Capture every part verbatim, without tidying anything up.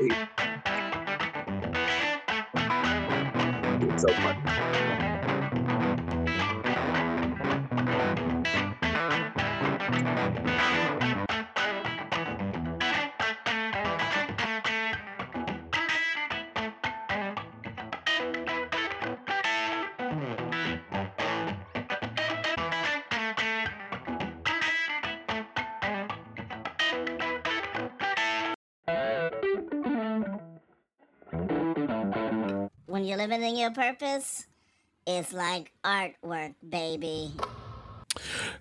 It, it's so funny. When you're living in your purpose, it's like artwork, baby.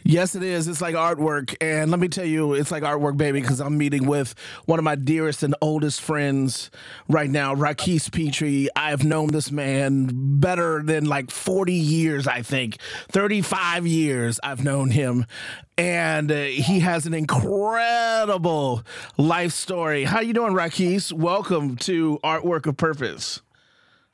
Yes, it is. It's like artwork. And let me tell you, it's like artwork, baby, because I'm meeting with one of my dearest and oldest friends right now, Raquis Petree. I've known this man better than like forty years, I think. thirty-five years I've known him. And uh, he has an incredible life story. How you doing, Raquis? Welcome to Artwork of Purpose.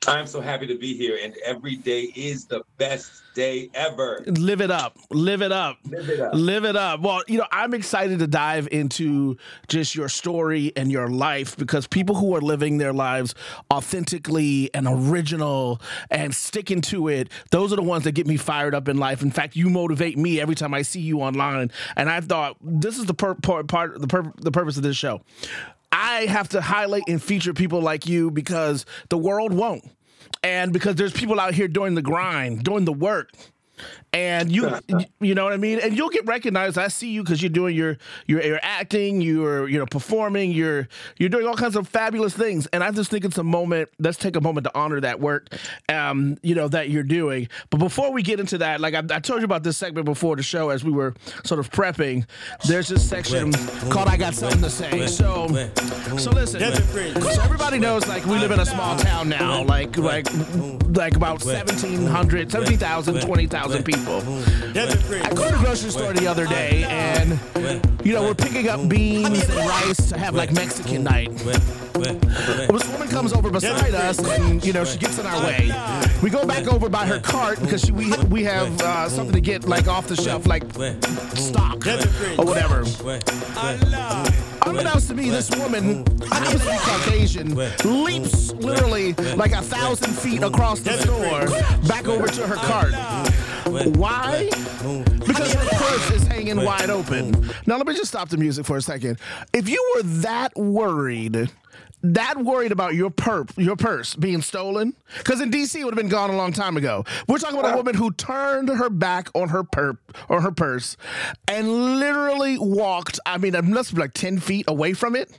I'm so happy to be here, and every day is the best day ever. Live it up. Live it up. Live it up. Live it up. Well, you know, I'm excited to dive into just your story and your life, because people who are living their lives authentically and original and sticking to it, those are the ones that get me fired up in life. In fact, you motivate me every time I see you online, and I thought this is the per- part, part the, pur- the purpose of this show. I have to highlight and feature people like you, because the world won't. And because there's people out here doing the grind, doing the work. And you, you know what I mean? And you'll get recognized. I see you, because you're doing your, your, your acting, you're, you know, performing, you're, you're doing all kinds of fabulous things. And I just think it's a moment, let's take a moment to honor that work, um, you know, that you're doing. But before we get into that, like I, I told you about this segment before the show, as we were sort of prepping, there's this section called I Got Something to Say. So, so listen, so everybody knows, like, we live in a small town now, like, like, like about seventeen hundred, seventeen thousand, twenty thousand. People. I go to the grocery store the other day, and you know, we're picking up beans and rice to have like Mexican night. Well, this woman comes over beside us, and you know, she gets in our way. We go back over by her cart, because she, we we have uh, something to get like off the shelf, like stock or whatever. Unbeknownst to me, this woman, obviously Caucasian, leaps literally like a thousand feet across the store back over to her cart. Why? Because her purse is hanging wide open. Now, let me just stop the music for a second. If you were that worried, that worried about your perp, your purse being stolen, because in D C it would have been gone a long time ago. We're talking about a woman who turned her back on her perp or her purse and literally walked, I mean, I must be like ten feet away from it.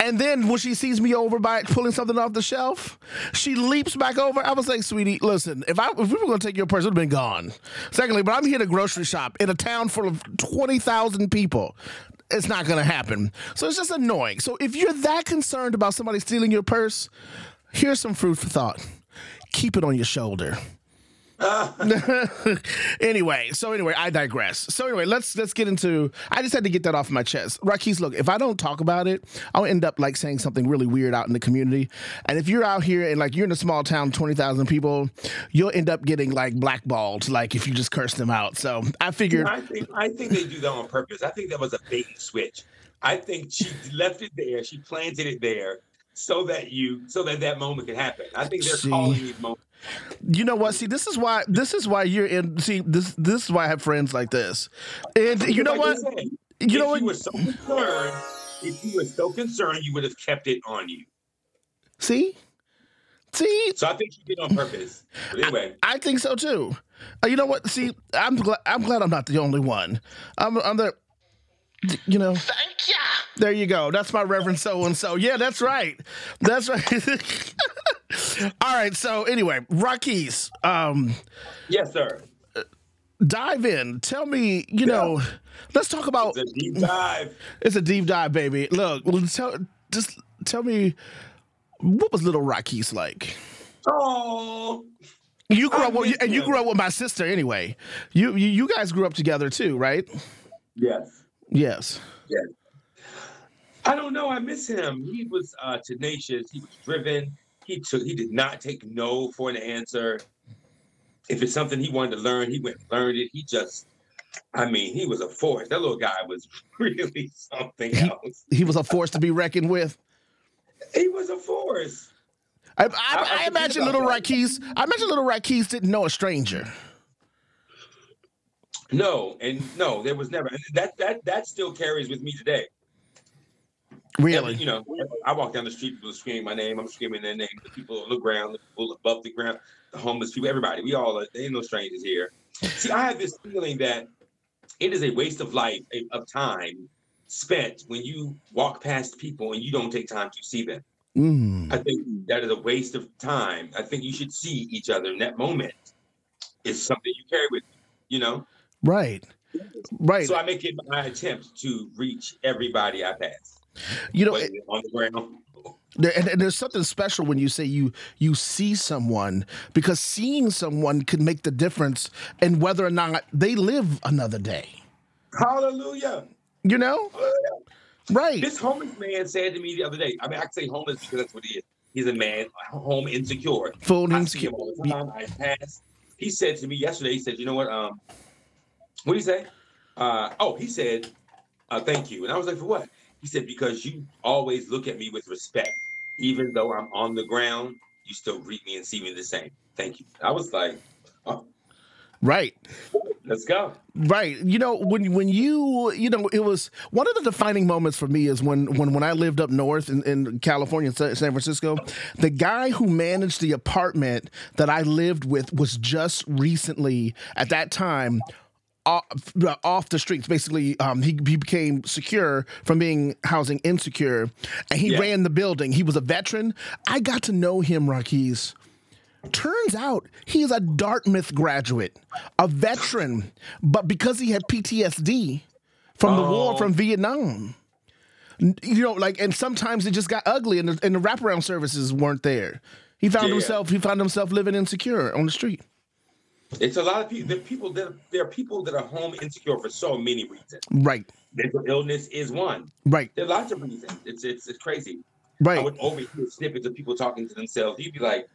And then when she sees me over by it, pulling something off the shelf, she leaps back over. I was like, sweetie, listen, if I if we were going to take your purse, it would have been gone. Secondly, but I'm here at a grocery shop in a town full of twenty thousand people. It's not going to happen. So it's just annoying. So if you're that concerned about somebody stealing your purse, here's some food for thought. Keep it on your shoulder. Uh. anyway, so anyway, I digress. So anyway, let's let's get into, I just had to get that off my chest. Raquis, look, if I don't talk about it, I'll end up like saying something really weird out in the community. And if you're out here and like you're in a small town, twenty thousand people, you'll end up getting like blackballed, like if you just curse them out. So I figured. I think, I think they do that on purpose. I think that was a bait and switch. I think she left it there. She planted it there so that you, so that that moment could happen. I think they're she... calling these moments. You know what? See, this is why. This is why you're in. See, this. This is why I have friends like this. And you know what? You know what? If you were so concerned, if you were so concerned, you would have kept it on you. See, see. So I think you did on purpose. But anyway, I, I think so too. Uh, you know what? See, I'm glad. I'm glad I'm not the only one. I'm. I'm the. You know. Thank you. There you go. That's my Reverend so and so. Yeah, that's right. That's right. All right. So anyway, Raquis. Um, yes, sir. Dive in. Tell me, you yeah. know, let's talk about. It's a deep dive. It's a deep dive, baby. Look, tell, just tell me, what was little Raquis like? Oh, you grew I up with, and you grew up with my sister anyway. You, you you guys grew up together too, right? Yes. Yes. Yes. I don't know. I miss him. He was uh, tenacious. He was driven. He took. He did not take no for an answer. If it's something he wanted to learn, he went and learned it. He just, I mean, he was a force. That little guy was really something else. He, he was a force to be reckoned with. He was a force. I, I, I, I, I imagine little Raquis. I imagine little Raquis didn't know a stranger. No, and no, there was never. That that that still carries with me today. Really? And, you know, I walk down the street, people scream my name. I'm screaming their name. The people on the ground, the people above the ground, the homeless people, everybody. We all are, there ain't no strangers here. See, I have this feeling that it is a waste of life, of time spent when you walk past people and you don't take time to see them. Mm. I think that is a waste of time. I think you should see each other in that moment. It's something you carry with you, you know? Right, right. So I make it my attempt to reach everybody I pass. You know, it, on the ground. And, and there's something special when you say you you see someone, because seeing someone could make the difference in whether or not they live another day. Hallelujah. You know? Hallelujah. Right. This homeless man said to me the other day, I mean, I can say homeless because that's what he is. He's a man, home insecure. Phone insecure. I see him all the time. I pass. He said to me yesterday, he said, you know what, um, what did he say? Uh, oh, he said, uh, thank you. And I was like, for what? He said, because you always look at me with respect. Even though I'm on the ground, you still greet me and see me the same. Thank you. I was like, oh. Right. Let's go. Right. You know, when when you, you know, it was one of the defining moments for me is when when, when I lived up north in, in California, in San Francisco, the guy who managed the apartment that I lived with was just recently, at that time, Off, off the streets. Basically, um, he, he became secure from being housing insecure, and he yeah. ran the building. He was a veteran. I got to know him, Raquis. Turns out he is a Dartmouth graduate, a veteran, but because he had P T S D from oh. the war from Vietnam, you know, like, and sometimes it just got ugly, and the, and the wraparound services weren't there. He found yeah. himself. He found himself living insecure on the street. It's a lot of people. There are people that there are people that are home insecure for so many reasons. Right. Mental illness is one. Right. There are lots of reasons. It's it's it's crazy. Right. I would overhear snippets of people talking to themselves. You'd be like,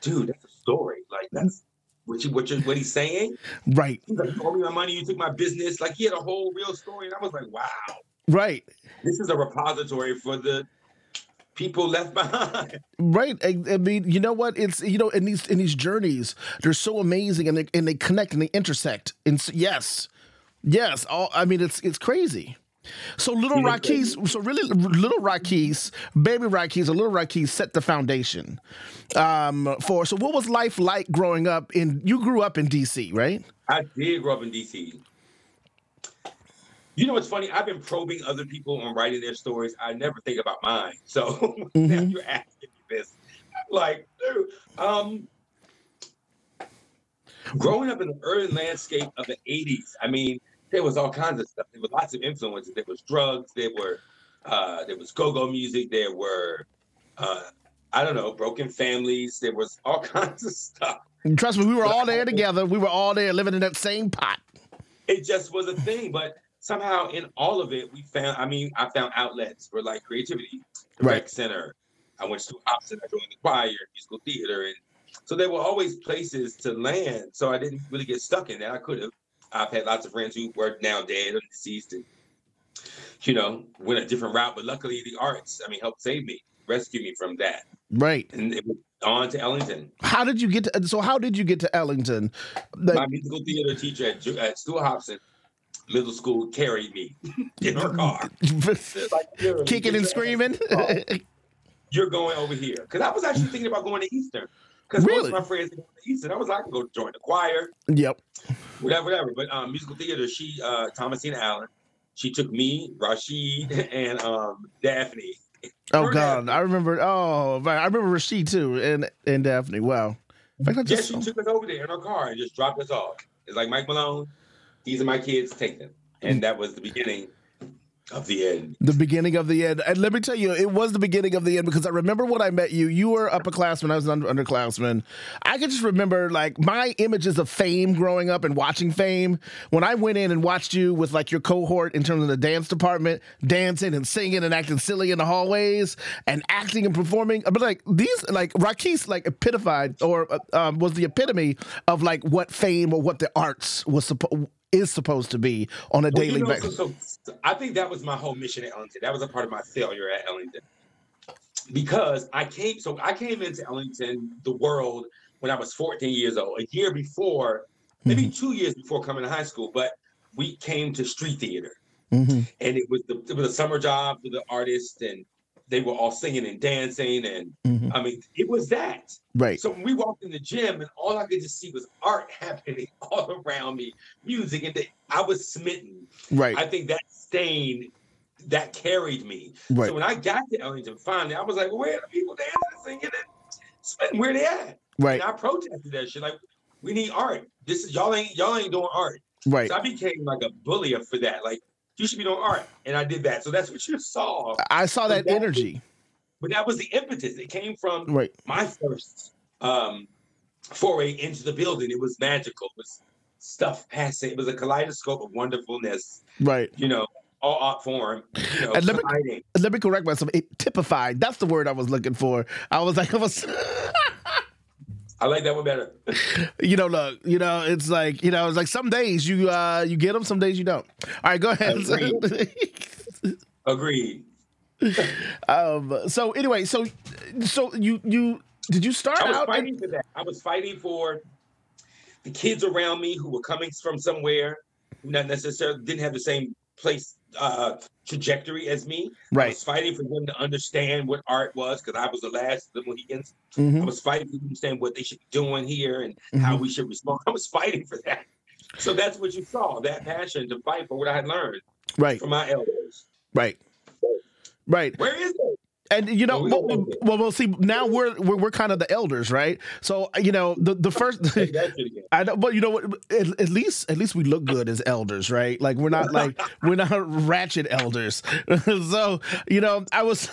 "Dude, that's a story. Like that's what you what you what he's saying." Right. He's like, "You owe me my money. You took my business." Like he had a whole real story, and I was like, "Wow." Right. This is a repository for the people left behind. Right. I, I mean, you know what? It's, you know, in these in these journeys, they're so amazing, and they and they connect and they intersect. And so, yes, yes. All, I mean, it's it's crazy. So little Raquis, so really little Raquis, baby Raquis, a little Raquis set the foundation um, for. So what was life like growing up in? You grew up in D C, right? I did grow up in D C. You know what's funny? I've been probing other people on writing their stories. I never think about mine. So mm-hmm. now you're asking me this. I'm like, dude, um, growing up in the urban landscape of the eighties, I mean, there was all kinds of stuff. There was lots of influences. There was drugs. There were, uh, there was go-go music. There were, uh, I don't know, broken families. There was all kinds of stuff. And trust me, we were all there together. We were all there living in that same pot. It just was a thing, but somehow in all of it, we found, I mean, I found outlets for like creativity, the right. rec center. I went to Stuart Hobson, I joined the choir, musical theater. And so there were always places to land. So I didn't really get stuck in that. I could have. I've had lots of friends who were now dead or deceased and, you know, went a different route. But luckily the arts, I mean, helped save me, rescue me from that. Right. And it was on to Ellington. How did you get to, so how did you get to Ellington? Like, my musical theater teacher at, at Stuart Hobson middle school carried me in her car. Like, kicking and screaming. Oh, you're going over here. Because I was actually thinking about going to Eastern. Because really? Most of my friends go to Eastern. I was like, I can go join the choir. Yep. Whatever, whatever. But um, musical theater, she, uh, Thomasena Allen, she took me, Rashid, and um, Daphne. Oh, her God. Daphne. I remember. Oh, I remember Rashid, too, and, and Daphne. Wow. In fact, just, yeah, she took us over there in her car and just dropped us off. It's like Mike Malone. These are my kids, take them. And that was the beginning of the end. The beginning of the end. And let me tell you, it was the beginning of the end because I remember when I met you, you were upperclassman, I was an underclassman. I could just remember, like, my images of Fame growing up and watching Fame. When I went in and watched you with, like, your cohort in terms of the dance department, dancing and singing and acting silly in the hallways and acting and performing. But, like, these, like, Raquis, like, epitomized or um, was the epitome of, like, what Fame or what the arts was supposed is supposed to be on a well, daily you know, basis. So, so, so I think that was my whole mission at Ellington. That was a part of my failure at Ellington. because I came, so I came into Ellington, the world, when I was fourteen years old, a year before, maybe mm-hmm. two years before coming to high school, but we came to street theater. Mm-hmm. And it was, the, it was a summer job for the artists, and they were all singing and dancing. And mm-hmm. I mean, it was that. Right. So when we walked in the gym, and all I could just see was art happening all around me, music, and the, I was smitten. Right. I think that stain, that carried me. Right. So when I got to Ellington finally, I was like, well, where are the people dancing and singing and smitten? Where they at? Right. And I protested that shit. Like, we need art. This is, y'all ain't, y'all ain't doing art. Right. So I became like a bully for that. Like, you should be doing art. And I did that. So that's what you saw. I saw that, that energy. Was, but that was the impetus. It came from right. my first um, foray into the building. It was magical. It was stuff passing. It was a kaleidoscope of wonderfulness. Right. You know, all art form. You know, and let, me, let me correct myself. It typified. That's the word I was looking for. I was like, I was... I like that one better. You know, look, you know, it's like, you know, it's like some days you uh, you get them, some days you don't. All right, go ahead. Agreed. Agreed. Um, so anyway, so so you you did you start out? I was out fighting and- for that. I was fighting for the kids around me who were coming from somewhere, not necessarily didn't have the same place uh, trajectory as me. Right. I was fighting for them to understand what art was, because I was the last of the Mohicans. Mm-hmm. I was fighting for them to understand what they should be doing here and mm-hmm. how we should respond. I was fighting for that. So that's what you saw, that passion to fight for what I had learned right. from my elders. Right. Right. Where is it? And, you know, well, well, well, we'll see. Now we're, we're we're kind of the elders, right? So, you know, the, the first – I know, but, you know, at, at least at least we look good as elders, right? Like, we're not like – we're not ratchet elders. So, you know, I was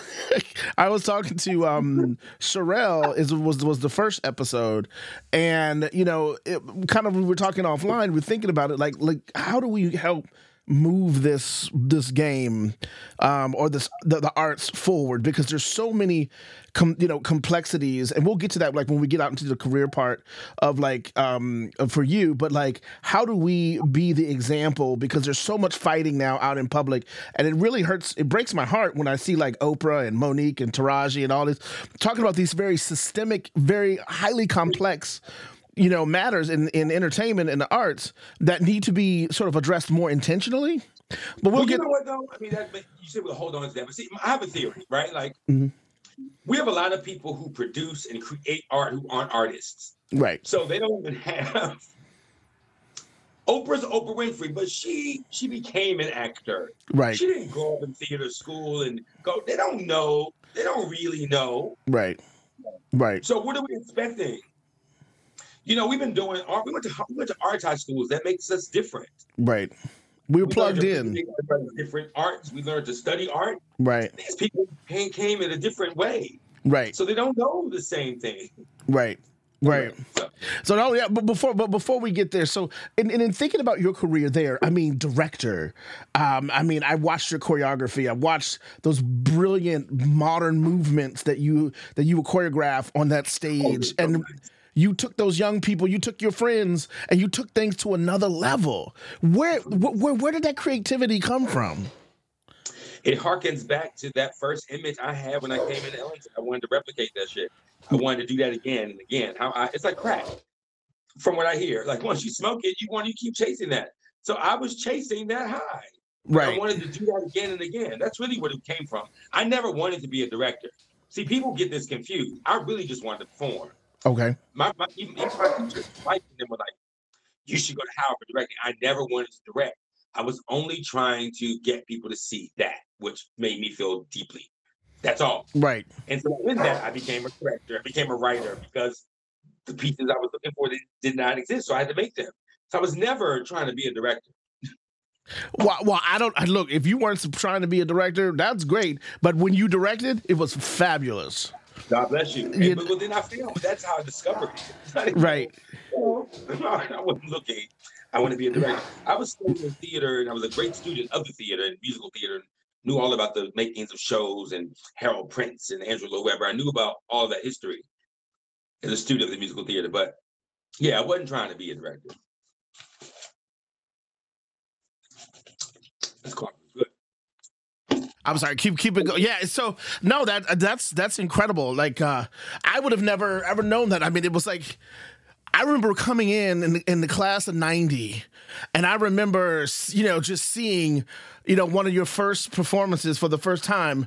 I was talking to um, Sherelle is, was, was the first episode. And, you know, it, kind of we were talking offline. We're thinking about it like like how do we help – move this this game um, or this the, the arts forward, because there's so many com, you know complexities, and we'll get to that like when we get out into the career part of like um, for you, but like how do we be the example, because there's so much fighting now out in public, and it really hurts, it breaks my heart when I see like Oprah and Monique and Taraji and all this talking about these very systemic, very highly complex you know, matters in, in entertainment and the arts that need to be sort of addressed more intentionally. But we'll, well you get... know what, though? I mean, that, you said we'll hold on to that. But see, I have a theory, right? Like, mm-hmm. we have a lot of people who produce and create art who aren't artists. Right. So they don't even have... Oprah's Oprah Winfrey, but she she became an actor. Right. She didn't grow up in theater school and go... They don't know. They don't really know. Right. Right. So what are we expecting? You know, we've been doing art. We went to we went to art high schools. That makes us different. Right. We were we plugged in. Different arts. We learned to study art. Right. These people came, came in a different way. Right. So they don't know the same thing. Right. Right. So, so no, yeah, but before but before we get there, so and, and in thinking about your career there, I mean, director, um, I mean, I watched your choreography. I watched those brilliant modern movements that you that you would choreograph on that stage. Oh, and. Nice. You took those young people, you took your friends, and you took things to another level. Where where, where did that creativity come from? It harkens back to that first image I had when I came into Ellington. I wanted to replicate that shit. I wanted to do that again and again. How I, it's like crack, from what I hear. Like, once you smoke it, you want to keep chasing that. So I was chasing that high. Right. I wanted to do that again and again. That's really where it came from. I never wanted to be a director. See, people get this confused. I really just wanted to perform. Okay. My, my, even my teachers like them were like, you should go to Howard for directing. I never wanted to direct. I was only trying to get people to see that, which made me feel deeply. That's all. Right. And so with that, I became a director. I became a writer, because the pieces I was looking for did not exist, so I had to make them. So I was never trying to be a director. Well, well, I don't, look, if you weren't trying to be a director, that's great. But when you directed, it was fabulous. God bless you. And, but, well, then I failed, but that's how I discovered it. Right. Well, I wasn't looking. I wanted to be a director. I was studying in theater, and I was a great student of the theater and musical theater, and knew all about the makings of shows and Harold Prince and Andrew Lloyd Webber. I knew about all that history as a student of the musical theater. But, yeah, I wasn't trying to be a director. That's cool. I'm sorry. Keep keep it going. Yeah. So no, that that's that's incredible. Like uh, I would have never ever known that. I mean, it was like I remember coming in in the, in the class of ninety, and I remember you know just seeing you know one of your first performances for the first time.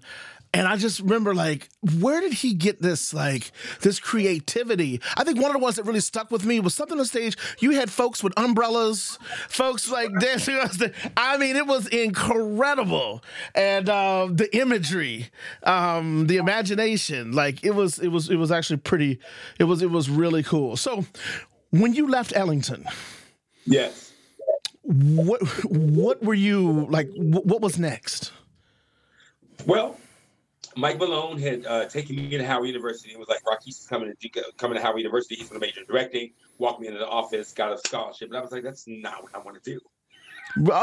And I just remember, like, where did he get this, like, this creativity? I think one of the ones that really stuck with me was something on stage. You had folks with umbrellas, folks like dancing on stage. I mean, it was incredible, and uh, the imagery, um, the imagination, like, it was, it was, it was actually pretty. It was, it was really cool. So, when you left Ellington, yes, what, what were you like? What was next? Well. Mike Malone had uh, taken me to Howard University. It was like, Raquis is coming to coming to Howard University. He's going to major in directing. Walked me into the office, got a scholarship. And I was like, that's not what I want to do.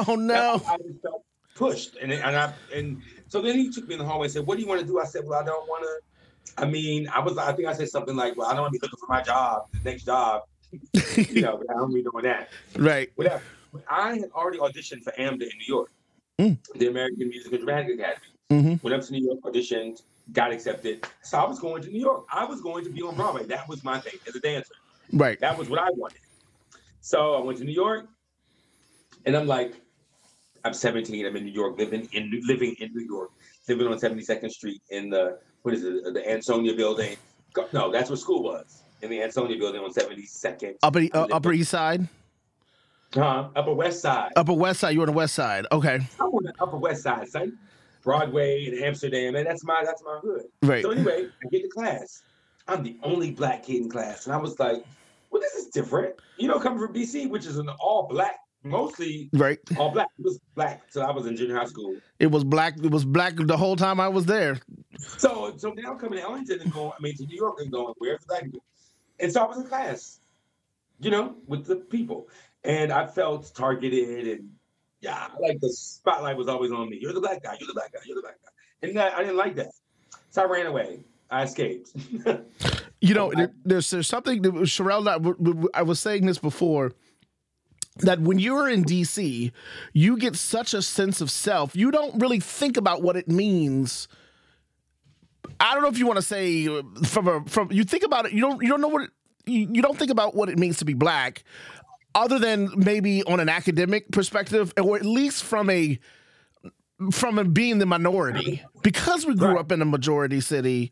Oh, no. I, I felt pushed. And and, I, and so then he took me in the hallway and said, what do you want to do? I said, well, I don't want to. I mean, I was. I think I said something like, well, I don't want to be looking for my job, the next job. you know, I don't be doing that. Right. Whatever. But I had already auditioned for AMDA in New York, mm. the American Musical and Dramatic Academy. Mm-hmm. Went up to New York, auditioned, got accepted. So I was going to New York. I was going to be on Broadway. That was my thing as a dancer. Right. That was what I wanted. So I went to New York, and I'm like, I'm seventeen. I'm in New York, living in living in New York, living on seventy-second Street in the what is it, the Ansonia building? No, that's where school was, in the Ansonia building on seventy-second. Upper uh, Upper East Side. Huh? Upper West Side. Upper West Side. You're on the West Side. Okay. I'm on the Upper West Side, son. Broadway and Amsterdam, and that's my that's my hood. Right. So anyway, I get to class. I'm the only black kid in class, and I was like, "Well, this is different." You know, coming from D C, which is an all black, mostly right, all black. It was black, so I was in junior high school. It was black. It was black the whole time I was there. So, so now I'm coming to Ellington and going, I mean, to New York and going, where's the black people? And so I was in class, you know, with the people, and I felt targeted and. Yeah, like the spotlight was always on me. You're the black guy. You're the black guy. You're the black guy. And I, I didn't like that, so I ran away. I escaped. you know, there, there's there's something that Sherelle. I was saying this before. That when you're in D C, you get such a sense of self. You don't really think about what it means. I don't know if you want to say from a from. You think about it. You don't. You don't know what. It, you, you don't think about what it means to be black. Other than maybe on an academic perspective, or at least from a from a being the minority, because we grew right. up in a majority city,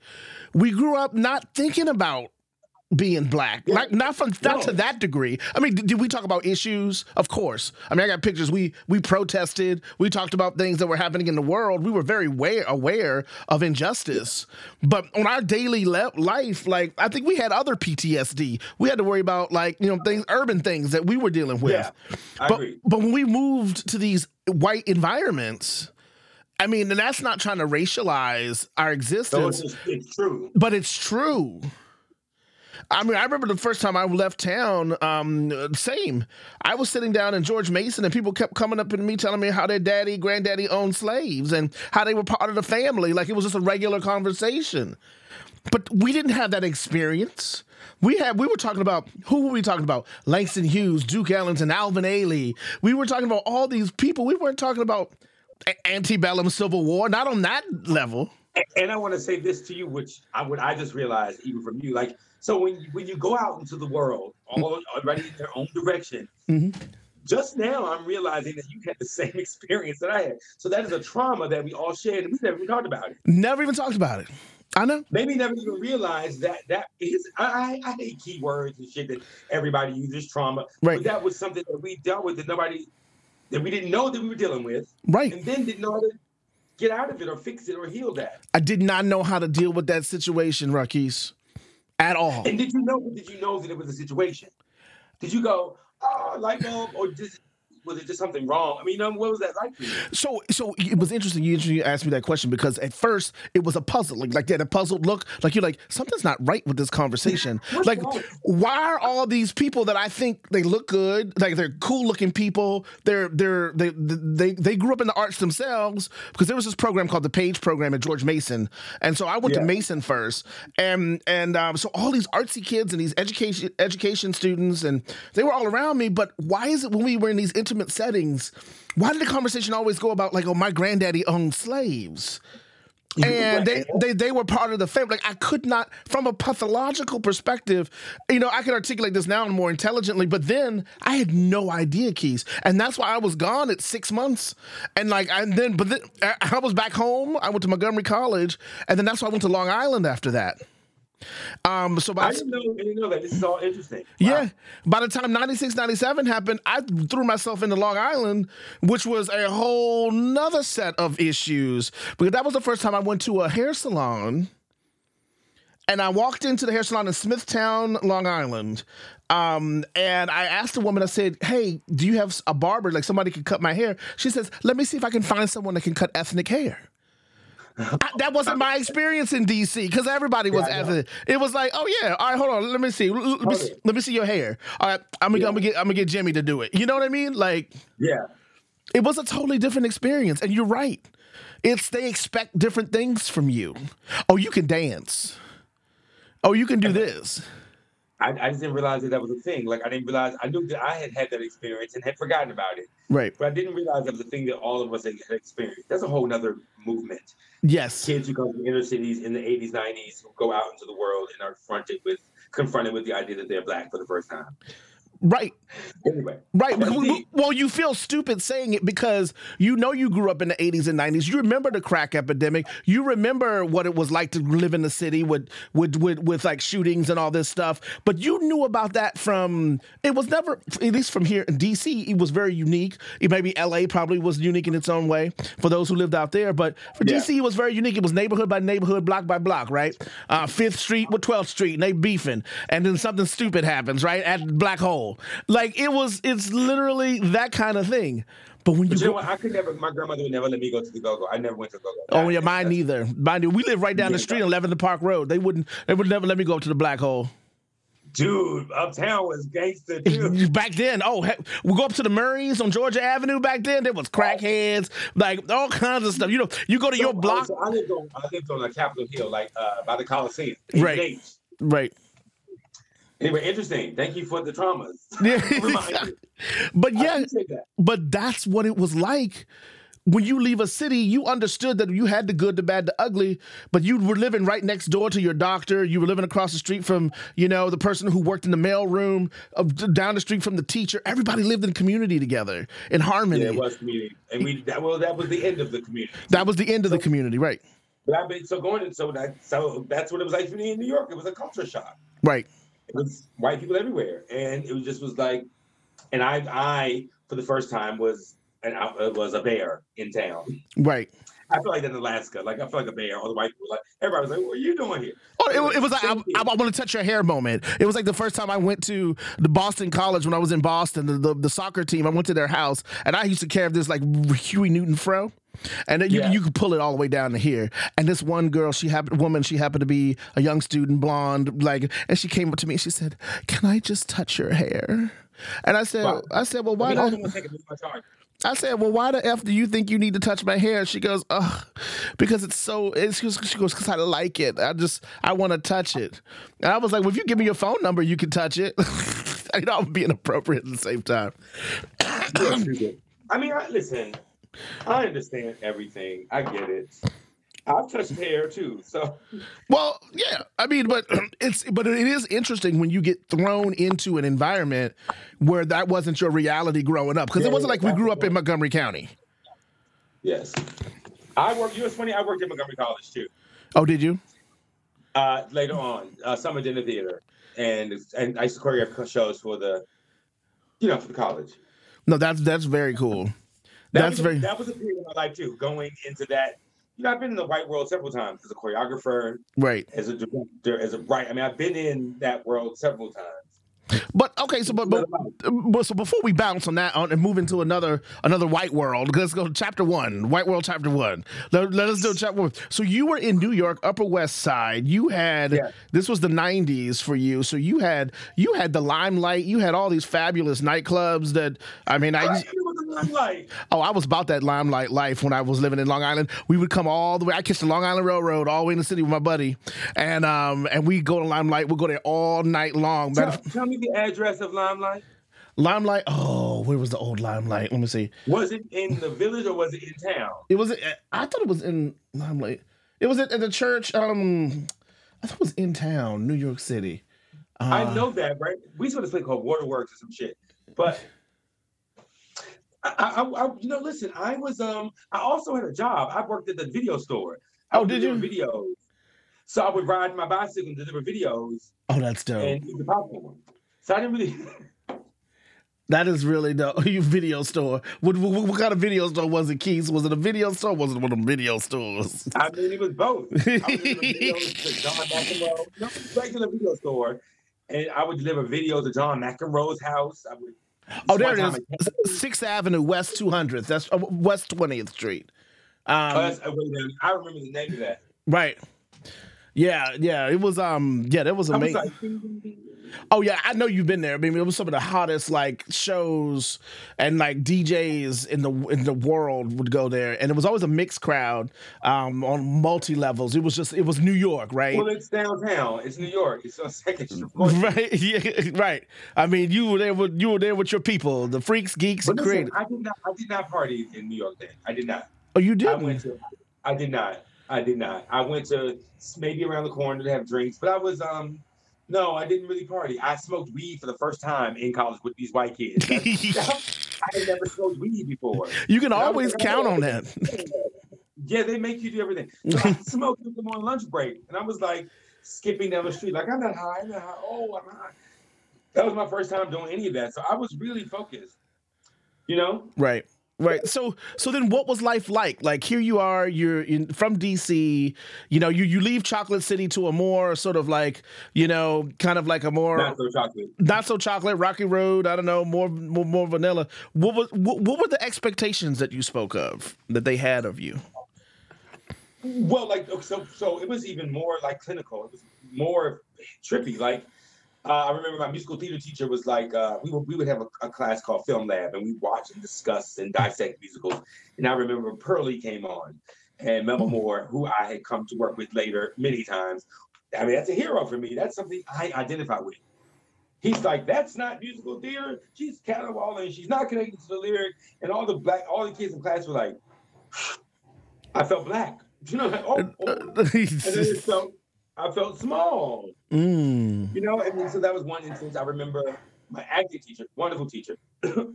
we grew up not thinking about being black, yeah. like not from not no. to that degree. I mean, did we talk about issues? Of course. I mean, I got pictures. We we protested. We talked about things that were happening in the world. We were very way, aware of injustice. Yeah. But on our daily le- life, like I think we had other P T S D. We had to worry about like you know things, urban things that we were dealing with. Yeah, I but, agree. But when we moved to these white environments. I mean, and that's not trying to racialize our existence. So it's, it's true. But it's true. I mean, I remember the first time I left town, um, same. I was sitting down in George Mason, and people kept coming up to me telling me how their daddy, granddaddy owned slaves and how they were part of the family. Like, it was just a regular conversation. But we didn't have that experience. We had we were talking about, who were we talking about? Langston Hughes, Duke Ellington, Alvin Ailey. We were talking about all these people. We weren't talking about antebellum Civil War, not on that level. And I want to say this to you, which I would I just realized even from you, like, so when you, when you go out into the world, all already in their own direction, mm-hmm. just now I'm realizing that you had the same experience that I had. So that is a trauma that we all shared, and we never even talked about it. Never even talked about it. I know. Maybe never even realized that that is. I I hate keywords and shit that everybody uses, trauma. Right. But that was something that we dealt with that nobody, that we didn't know that we were dealing with. Right. And then didn't know how to get out of it or fix it or heal that. I did not know how to deal with that situation, Raquis. At all. And did you know? Did you know that it was a situation? Did you go, oh, light bulb, or just, was it just something wrong? I mean, um, what was that like for you? So, so it was interesting. You you asked me that question because at first it was a puzzle, like, like that a puzzled look, like you're like something's not right with this conversation. Like, wrong? Why are all these people that I think they look good, like they're cool looking people, they're they're they they they grew up in the arts themselves, because there was this program called the Page Program at George Mason, and so I went yeah. to Mason first, and and um, so all these artsy kids and these education education students, and they were all around me. But why is it when we were in these intimate intimate settings, why did the conversation always go about, like, oh, my granddaddy owned slaves? And they, they they were part of the family. Like, I could not, from a pathological perspective, you know, I could articulate this now more intelligently, but then I had no idea, Keys. And that's why I was gone at six months. And like, and then, but then I was back home. I went to Montgomery College. And then that's why I went to Long Island after that. Um, so by I didn't know, didn't know that. This is all interesting. Wow. Yeah. By the time ninety-six, ninety-seven happened, I threw myself into Long Island, which was a whole nother set of issues. Because that was the first time I went to a hair salon. And I walked into the hair salon in Smithtown, Long Island. Um, and I asked the woman, I said, hey, do you have a barber? Like, somebody could cut my hair. She says, let me see if I can find someone that can cut ethnic hair. I, that wasn't my experience in D C because everybody was yeah, ethnic. It was like, oh yeah, all right, hold on, let me see, let me, see, let me see your hair. All right, I'm gonna, yeah. I'm gonna get, I'm gonna get Jimmy to do it. You know what I mean? Like, yeah, it was a totally different experience. And you're right, it's they expect different things from you. Oh, you can dance. Oh, you can do this. I, I just didn't realize that that was a thing. Like, I didn't realize, I knew that I had had that experience and had forgotten about it. Right. But I didn't realize that was a thing that all of us had experienced. That's a whole nother movement. Yes. Kids who come from inner cities in the eighties, nineties, who go out into the world and are confronted with confronted with the idea that they're black for the first time. Right. Anyway. Right. Well, you feel stupid saying it because you know you grew up in the eighties and nineties. You remember the crack epidemic. You remember what it was like to live in the city with with with, with like shootings and all this stuff. But you knew about that from, it was never, at least from here in D C, it was very unique. It maybe L A probably was unique in its own way for those who lived out there. But for yeah. D C, it was very unique. It was neighborhood by neighborhood, block by block, right? Uh, Fifth Street with twelfth Street, and they beefing. And then something stupid happens, right? At Black Hole. Like, it was, it's literally that kind of thing. But when you, but you go, know what? I could never, my grandmother would never let me go to the go-go. I never went to the go-go. Oh, I yeah, mine neither. Mine neither. We live right down yeah, the street on Lavender Park Road. They wouldn't, they would never let me go to the Black Hole. Dude, uptown was gangster, dude. Back then, oh, heck, we go up to the Murrays on Georgia Avenue back then. There was crackheads, like all kinds of stuff. You know, you go to so, your block. Oh, so I lived on, I lived on the Capitol Hill, like uh, by the Coliseum. Right, H. Right. Anyway, interesting. Thank you for the traumas. Yeah. But yeah, that. But that's what it was like. When you leave a city, you understood that you had the good, the bad, the ugly, but you were living right next door to your doctor. You were living across the street from, you know, the person who worked in the mailroom, uh, down the street from the teacher. Everybody lived in community together, in harmony. Yeah, it was community. And we, that, well, that was the end of the community. That was the end of so, the community, right. But I've been, so going to, so, that, so that's what it was like for me in New York. It was a culture shock. Right. It was white people everywhere, and it was just was like, and I, I for the first time was an I was a bear in town. Right. I feel like in Alaska, like I feel like a bear. All the white people, like everybody was like, "What are you doing here?" Oh, it, it was, it was like I, I, I want to touch your hair moment. It was like the first time I went to the Boston College when I was in Boston, the the, the soccer team. I went to their house, and I used to carry this like Huey Newton fro. And then you, yeah. you could pull it all the way down to here. And this one girl, she happened, woman, she happened to be a young student, blonde, like, and she came up to me and she said, "Can I just touch your hair?" And I said, wow. I said, well, why? I, mean, the, I, I said, well, why the F do you think you need to touch my hair? She goes, "Ugh, because it's so." It's, she goes, "Because I like it. I just, I want to touch it." And I was like, "Well, if you give me your phone number, you can touch it." I know I'm being appropriate at the same time. I mean, I, listen. I understand everything. I get it. I've touched hair too, so. Well, yeah. I mean, but it's but it is interesting when you get thrown into an environment where that wasn't your reality growing up, because yeah, it wasn't like we grew up in Montgomery County. Yes, I worked. You know, it's funny. I worked at Montgomery College too. Oh, did you? Uh, later on, uh, summer dinner theater, and and I used to choreograph shows for the, you know, for the college. No, that's that's very cool. That, That's was, very... that was a period of my life, too, going into that. You know, I've been in the white world several times as a choreographer, right? As a director, as a writer. I mean, I've been in that world several times. But, okay, so but, but, but so before we bounce on that on and move into another another white world, let's go to chapter one, white world chapter one. Let, let us do chapter one. So you were in New York, Upper West Side. You had, yeah. This was the nineties for you, so you had you had the Limelight. You had all these fabulous nightclubs that, I mean, I... Right. Limelight. Oh, I was about that Limelight life when I was living in Long Island. We would come all the way. I kissed the Long Island Railroad all the way in the city with my buddy, and um, and we go to Limelight. We'd go there all night long. Tell, tell me the address of Limelight. Limelight. Oh, where was the old Limelight? Let me see. Was it in the village or was it in town? It was. I thought it was in Limelight. It was at, at the church. Um, I thought it was in town, New York City. Uh, I know that, right? We saw this place called Waterworks or some shit. But I, I, I, you know, listen. I was. Um, I also had a job. I worked at the video store. I oh, did you? Videos. So I would ride my bicycle and deliver videos. Oh, that's dope. And do the popcorn. So I didn't really. That is really dope. You video store. What, what, what kind of video store was it, Keith? Was it a video store? Was it one of them video stores? I mean, it was both. I was in a video to John McEnroe. No, regular video store. And I would deliver videos to John McEnroe's house. I would. Oh, there it is. Sixth Avenue, West two hundredth. That's uh, West twentieth Street. Um, oh, that's, I remember the name of that. Right. Yeah, yeah, it was, um, yeah, that was amazing. I was like, ding, ding, ding. Oh, yeah, I know you've been there. I mean, it was some of the hottest, like, shows and, like, D Js in the in the world would go there. And it was always a mixed crowd um, on multi-levels. It was just, it was New York, right? Well, it's downtown. It's New York. It's on Second Street. Right, yeah, right. I mean, you were there with, you were there with your people, the freaks, geeks, and creators. I did not, I did not party in New York then. I did not. Oh, you did? I went to, I did not. I did not. I went to maybe around the corner to have drinks, but I was, um, no, I didn't really party. I smoked weed for the first time in college with these white kids. I, I had never smoked weed before. You can and always was, count on that. Yeah, they make you do everything. So I smoked with them on lunch break, and I was like skipping down the street, like, I'm not high, I'm not high. Oh, I'm high. That was my first time doing any of that. So I was really focused, you know? Right. Right. So, so then what was life like? Like, here you are, you're in, from D C, you know, you, you leave Chocolate City to a more sort of like, you know, kind of like a more not so chocolate, not so chocolate, Rocky Road. I don't know, more, more, more vanilla. What was, what, what were the expectations that you spoke of that they had of you? Well, like, so, so it was even more like clinical. It was more trippy. Like, uh, I remember my musical theater teacher was like, uh, we would we would have a, a class called Film Lab, and we watch and discuss and dissect musicals. And I remember Pearlie came on, and Melba Moore, who I had come to work with later many times. I mean, that's a hero for me. That's something I identify with. He's like, that's not musical theater. She's caterwauling. She's not connected to the lyric. And all the black, all the kids in class were like, I felt black. You know, like, oh, oh. And then so I felt small. Mm. You know, I mean, so that was one instance. I remember my acting teacher, wonderful teacher,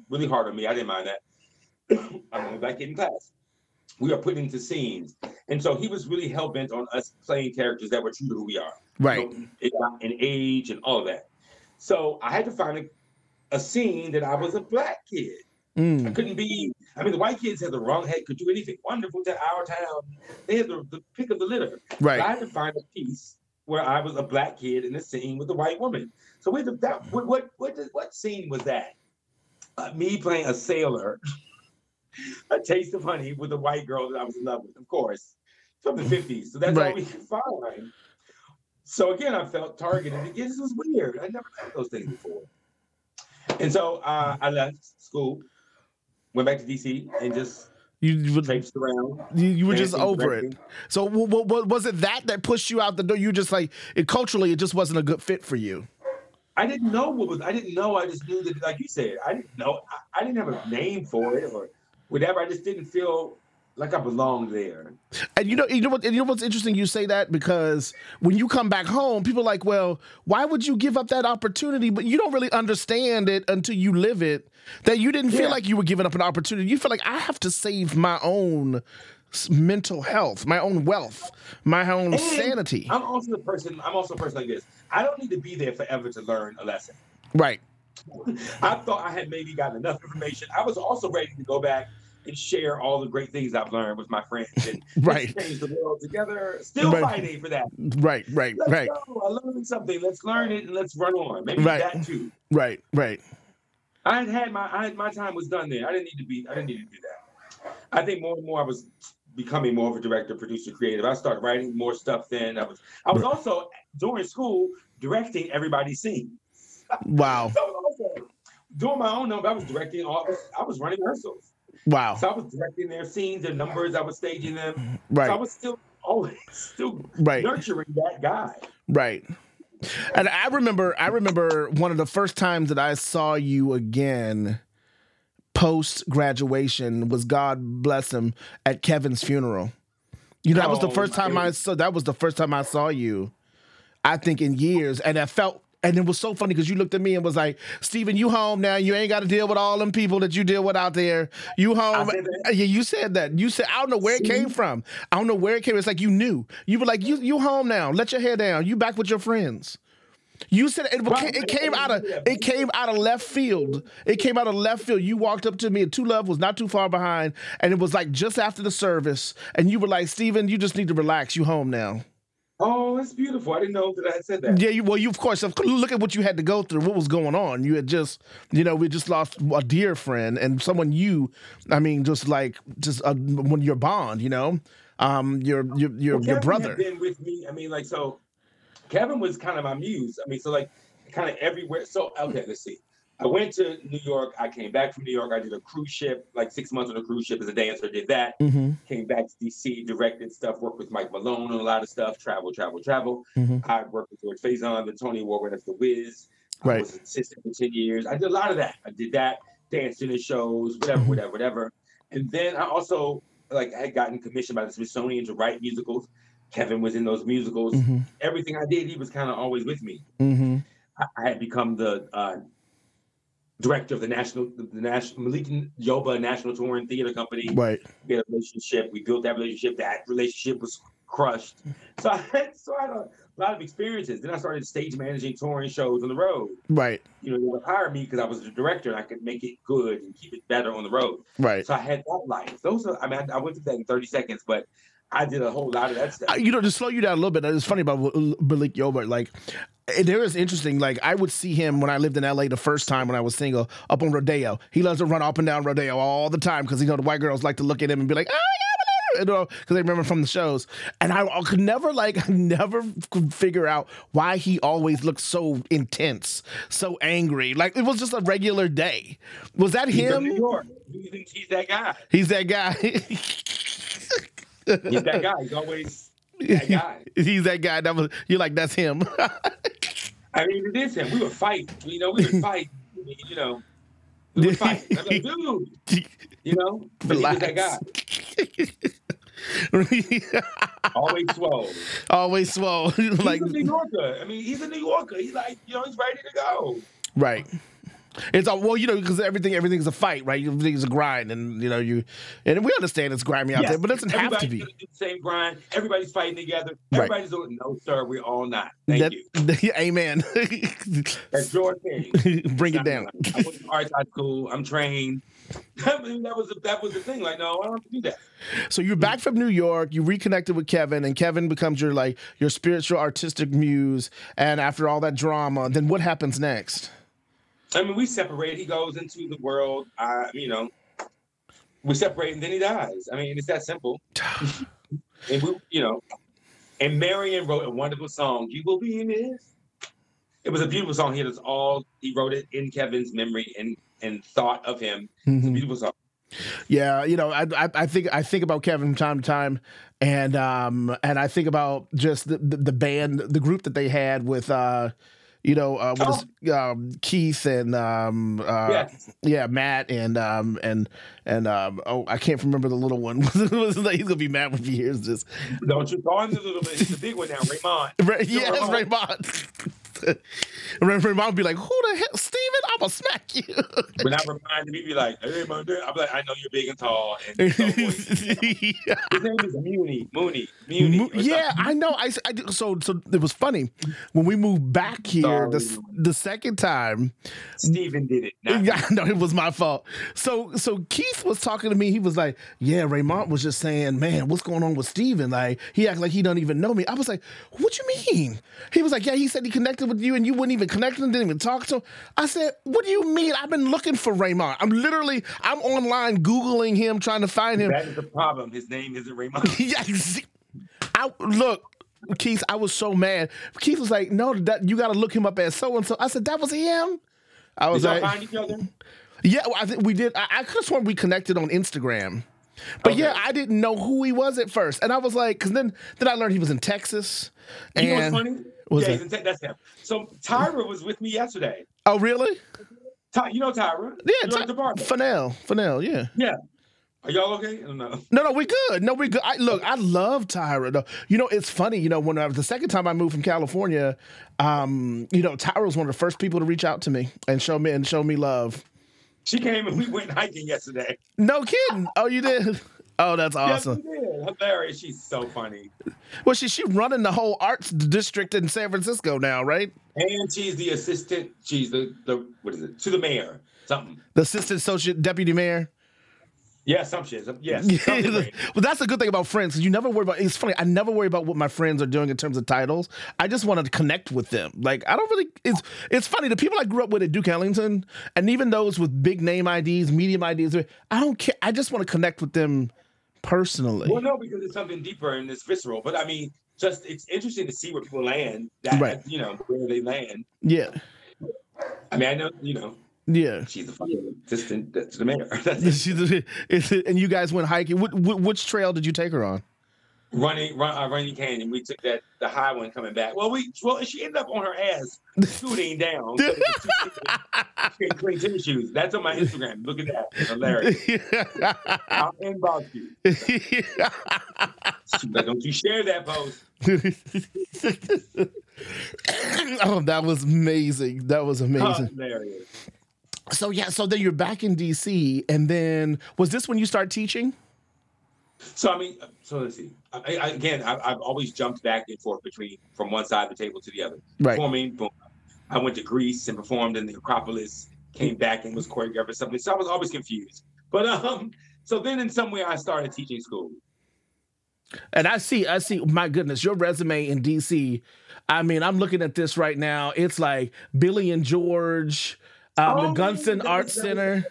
really hard on me. I didn't mind that. I'm only black kid in class. We are put into scenes. And so he was really hell-bent on us playing characters that were true to who we are. Right. You know, in age and all of that. So I had to find a, a scene that I was a black kid. Mm. I couldn't be, I mean, the white kids had the wrong head, could do anything. Wonderful to our town. They had the, the pick of the litter. Right. But I had to find a piece where I was a black kid in a scene with a white woman. So we, that, what what what, did, what scene was that? Uh, me playing a sailor, a taste of honey with a white girl that I was in love with, of course, from the fifties. So that's right. All we could find. So again, I felt targeted. Again, this was weird. I never done those things before. And so uh, I left school. Went back to D C and just you were, traipsed around. You, you were just over it. So, w- w- was it that that pushed you out the door? You just like it, culturally, it just wasn't a good fit for you. I didn't know what was. I didn't know. I just knew that, like you said, I didn't know. I, I didn't have a name for it or whatever. I just didn't feel like I belonged there. And you know, you know what? You know what's interesting? You say that because when you come back home, people are like, well, why would you give up that opportunity? But you don't really understand it until you live it. That you didn't feel yeah. like you were giving up an opportunity. You feel like I have to save my own mental health, my own wealth, my own and sanity. I'm also the person. I'm also a person like this. I don't need to be there forever to learn a lesson. Right. I thought I had maybe gotten enough information. I was also ready to go back and share all the great things I've learned with my friends and right. change the world together. Still right. fighting for that. Right, right, let's right. Go. I learned something. Let's learn it and let's run on. Maybe right. that too. Right, right. I had had my I had, my time was done there. I didn't need to be. I didn't need to do that. I think more and more I was becoming more of a director, producer, creative. I started writing more stuff then. I was I was right. also during school directing everybody's scenes. Wow. So I was also doing my own number. I was directing all. I was running rehearsals. Wow. So I was directing their scenes, their numbers, I was staging them. Right. So I was still always still right. nurturing that guy. Right. And I remember, I remember one of the first times that I saw you again post graduation was, God bless him, at Kevin's funeral. You know, that was the first time I saw. That was the first time I saw you, I think, in years, and I felt. And it was so funny because you looked at me and was like, Steven, you home now. You ain't got to deal with all them people that you deal with out there. You home. Yeah, you said that. You said, I don't know where it came from. I don't know where it came from. It's like you knew. You were like, you you home now. Let your hair down. You back with your friends. You said it, it came out of it came out of left field. It came out of left field. You walked up to me, and Two Love was not too far behind, and it was like just after the service, and you were like, Steven, you just need to relax. You home now. Oh, that's beautiful. I didn't know that I had said that. Yeah, you, well, you, of course, look at what you had to go through, what was going on. You had just, you know, we just lost a dear friend and someone you, I mean, just like, just a, when your bond, you know, um, your your your, well, your brother. Kevin had been with me. I mean, like, so Kevin was kind of my muse. I mean, so like kind of everywhere. So, okay, let's see. I went to New York. I came back from New York. I did a cruise ship, like six months on a cruise ship as a dancer, did that. Mm-hmm. Came back to D C, directed stuff, worked with Mike Malone on a lot of stuff, travel, travel, travel. Mm-hmm. I worked with George Faison, the Tony Award winner for The Wiz. Right. I was an assistant for ten years. I did a lot of that. I did that, dancing in shows, whatever, mm-hmm. whatever, whatever. And then I also, like, I had gotten commissioned by the Smithsonian to write musicals. Kevin was in those musicals. Mm-hmm. Everything I did, he was kind of always with me. Mm-hmm. I, I had become the... Uh, director of the national, the national Malik Yoba National Touring Theater Company. Right. We had a relationship. We built that relationship. That relationship was crushed. So I had, so I had a lot of experiences. Then I started stage managing touring shows on the road. Right. You know, they would hire me because I was the director and I could make it good and keep it better on the road. Right. So I had that life. Those are, I mean, I, I went through that in thirty seconds, but I did a whole lot of that stuff. You know, to slow you down a little bit, it's funny about Malik Yoba, like, there is interesting, like, I would see him when I lived in L A the first time when I was single, up on Rodeo. He loves to run up and down Rodeo all the time because, you know, the white girls like to look at him and be like, oh, yeah, whatever, because they remember from the shows. And I, I could never, like, never could figure out why he always looked so intense, so angry. Like, it was just a regular day. Was that him? He's, he's, he's that guy. He's that guy. He's that guy. He's always that guy. He's that guy. That was, you're like, that's him. I mean, it is him. We would fight. You know, we would fight. You know, we would fight. I'm like, dude. You know, but he was that guy. Always swole. Always swole. Like, he's a New Yorker. I mean, he's a New Yorker. He's like, you know, he's ready to go. Right. It's all, well, you know, because everything, everything's a fight, right? Everything's a grind, and you know, you and we understand it's grimy out yes. there, but it doesn't Everybody have to be. Everybody's the same grind. Everybody's fighting together. Everybody's doing right. no, sir. We're all not. Thank that, you. The, amen. That's your thing. Bring it down. I, I was in arts high school. I'm trained. that was a, that was the thing. Like, no, I don't have to do that. So you're back from New York. You reconnected with Kevin, and Kevin becomes your like your spiritual artistic muse. And after all that drama, then what happens next? I mean, we separate. He goes into the world. I, you know, we separate, and then he dies. I mean, it's that simple. And we, you know, and Marion wrote a wonderful song. You will be in this. It was a beautiful song. He was all he wrote it in Kevin's memory and and thought of him. Mm-hmm. It's a beautiful song. Yeah, you know, I, I I think I think about Kevin from time to time, and um and I think about just the the, the band, the group that they had with. Uh, You know, uh, oh. is, um, Keith and um, uh, yes. yeah, Matt and um, and and um, oh, I can't remember the little one. He's gonna be mad when he hears this. Don't you call him the little bit? He's the big one now, Raymond. Ray, yes, Raymond. Raymond. Raymond. Raymond would be like, "Who the hell, Steven? I'm gonna smack you." When I remind him, he'd be like, "Hey, my dude," I'd be like, "I know you're big and tall." And so yeah. His name is Mooney. Mooney. Mooney. Mo- yeah, something. I know. I, I did, so so it was funny when we moved back here. The, the second time Steven did it. Yeah, no, it was my fault. So so Keith was talking to me. He was like, yeah, Raymond was just saying, man, what's going on with Steven? Like, he acted like he don't even know me. I was like, what you mean? He was like, yeah, he said he connected with you and you wouldn't even connect with him, didn't even talk to him. I said, what do you mean? I've been looking for Raymond. I'm literally, I'm online Googling him, trying to find him. That is the problem. His name isn't Raymond. Yeah, I, look. Keith, I was so mad. Keith was like, "No, that, you got to look him up as so and so." I said, "That was him." I was did y'all like, find each other? "Yeah, well, I think we did." I, I could have sworn we connected on Instagram, but okay. yeah, I didn't know who he was at first, and I was like, "Cause then, then I learned he was in Texas." And you know what's funny? Was yeah, that? That's him. So Tyra was with me yesterday. Oh, really? Ty, you know Tyra? Yeah, Ty- Fennell. Fennell, yeah. Yeah. Are y'all okay? I don't know. No, no, we good. No, we good. I, look, I love Tyra. No, you know, it's funny. You know, when I, the second time I moved from California, um, you know, Tyra was one of the first people to reach out to me and show me and show me love. She came and we went hiking yesterday. No kidding. Oh, you did? Oh, that's awesome. Yes, she did. Hilarious. She's so funny. Well, she's she running the whole arts district in San Francisco now, right? And she's the assistant. She's the, the what is it? To the mayor. Something. The assistant associate deputy mayor. Yeah, some shit. Yes. Well, that's the good thing about friends. You never worry about. It's funny. I never worry about what my friends are doing in terms of titles. I just want to connect with them. Like I don't really. It's it's funny. The people I grew up with at Duke Ellington, and even those with big name I Ds, medium I Ds, I don't care. I just want to connect with them personally. Well, no, because it's something deeper and it's visceral. But I mean, just it's interesting to see where people land. That, right. You know where they land. Yeah. I mean, I know. You know. Yeah, she's a fucking assistant to the mayor. That's it. And you guys went hiking. What, what, which trail did you take her on? Running, run, uh, running canyon. We took that the high one coming back. Well, we well she ended up on her ass scooting down. Clean tennis shoes. That's on my Instagram. Look at that, it's hilarious. I'll inbox you. She's like, don't you share that post. Oh, that was amazing. That was amazing. Hilarious. So yeah, so then you're back in D C, and then was this when you start teaching? So I mean, so let's see. I, I, again, I, I've always jumped back and forth between from one side of the table to the other. Right. Performing, boom. I went to Greece and performed in the Acropolis. Came back and was choreographer or something. So I was always confused. But um, so then in some way I started teaching school. And I see, I see. My goodness, your resume in D C. I mean, I'm looking at this right now. It's like Billy and George, um, oh, the Gunston Arts Center.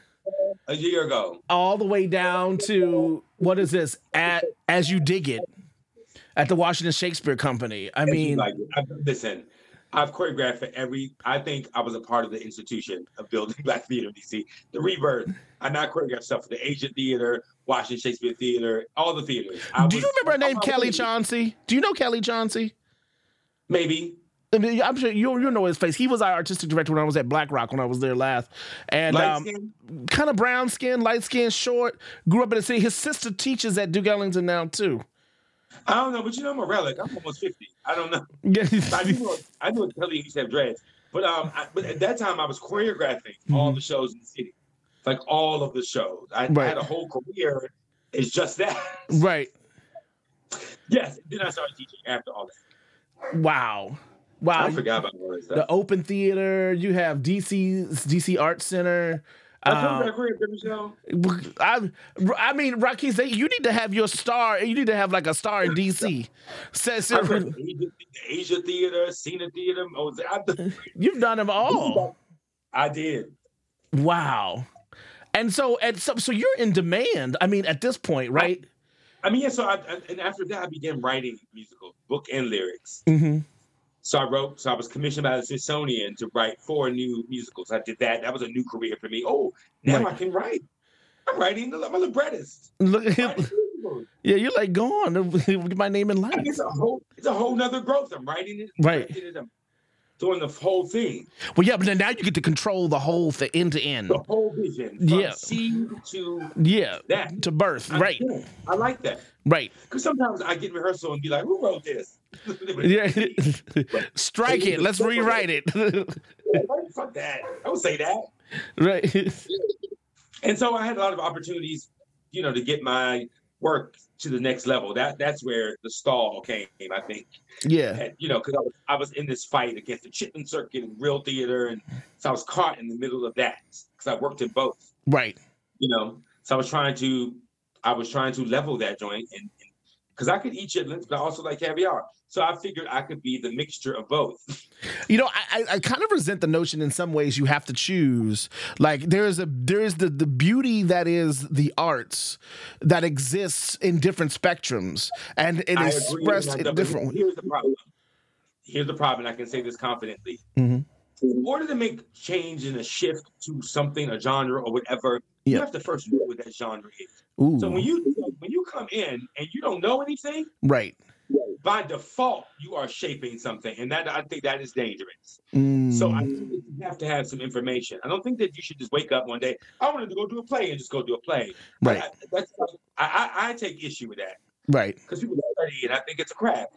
A year ago. All the way down to, what is this? At As You Dig It at the Washington Shakespeare Company. I mean. Like I, listen, I've choreographed for every, I think I was a part of the institution of building Black theater in D C. The Rebirth. I now choreographed stuff for the Asian Theater, Washington Shakespeare Theater, all the theaters. I Do was, you remember her name, Kelly movie. Chauncey? Do you know Kelly Chauncey? Maybe. I mean, I'm sure you you know his face. He was our artistic director when I was at Black Rock when I was there last, and um, kind of brown skin, light skin, short. Grew up in the city. His sister teaches at Duke Ellington now too. I don't know, but you know I'm a relic. I'm almost fifty. I don't know. I knew I knew Kelly used to have dreads, but um, I, but at that time I was choreographing mm-hmm. all the shows in the city, like all of the shows. I, right. I had a whole career. It's just that. Right. Yes. Then I started teaching after all that. Wow. Wow, I forgot about all this stuff. The Open Theater. You have D C D C Arts Center. I um, that I, I mean, Raquis, they, you need to have your star. You need to have like a star in D C. Asia, Asia Theater, Cena Theater. I've, You've done them all. I did. Wow. And so, and so, so you're in demand. I mean, at this point, right? I, I mean, yeah. So, I, I, and after that, I began writing musicals, book and lyrics. Mm-hmm. So I wrote, so I was commissioned by the Smithsonian to write four new musicals. I did that. That was a new career for me. Oh, now right. I can write. I'm writing. I'm a librettist. Look at him. Yeah, you're like, go on. Get my name in line. I mean, it's a whole, it's a whole nother growth. I'm writing it. Right. It, I'm doing the whole thing. Well, yeah, but then now you get to control the whole thing end to end. The whole vision. From yeah. seed to yeah. that. To birth. I'm right. Doing. I like that. Right. Because sometimes I get in rehearsal and be like, who wrote this? Yeah. Strike it. Let's rewrite it. Fuck that. I don't say that. Right. And so I had a lot of opportunities, you know, to get my work to the next level. That that's where the stall came, I think. Yeah. And, you know, because I was, I was in this fight against the Chitlin circuit and real theater, and so I was caught in the middle of that because I worked in both. Right. You know, so I was trying to, I was trying to level that joint and. Because I could eat chitlins, but I also like caviar. So I figured I could be the mixture of both. You know, I, I kind of resent the notion in some ways you have to choose. Like there is a there is the, the beauty that is the arts that exists in different spectrums. And it is expressed in different ways. Here's the problem. Here's the problem. I can say this confidently. Mm-hmm. In order to make change and a shift to something, a genre or whatever, yeah. you have to first know what that genre is. Ooh. So when you when you come in and you don't know anything, right? by default, you are shaping something. And that, I think, that is dangerous. Mm. So I think that you have to have some information. I don't think that you should just wake up one day, I wanted to go do a play, and just go do a play. Right. I, that's, I, I, I take issue with that. Right. Because people study, and I think it's a craft.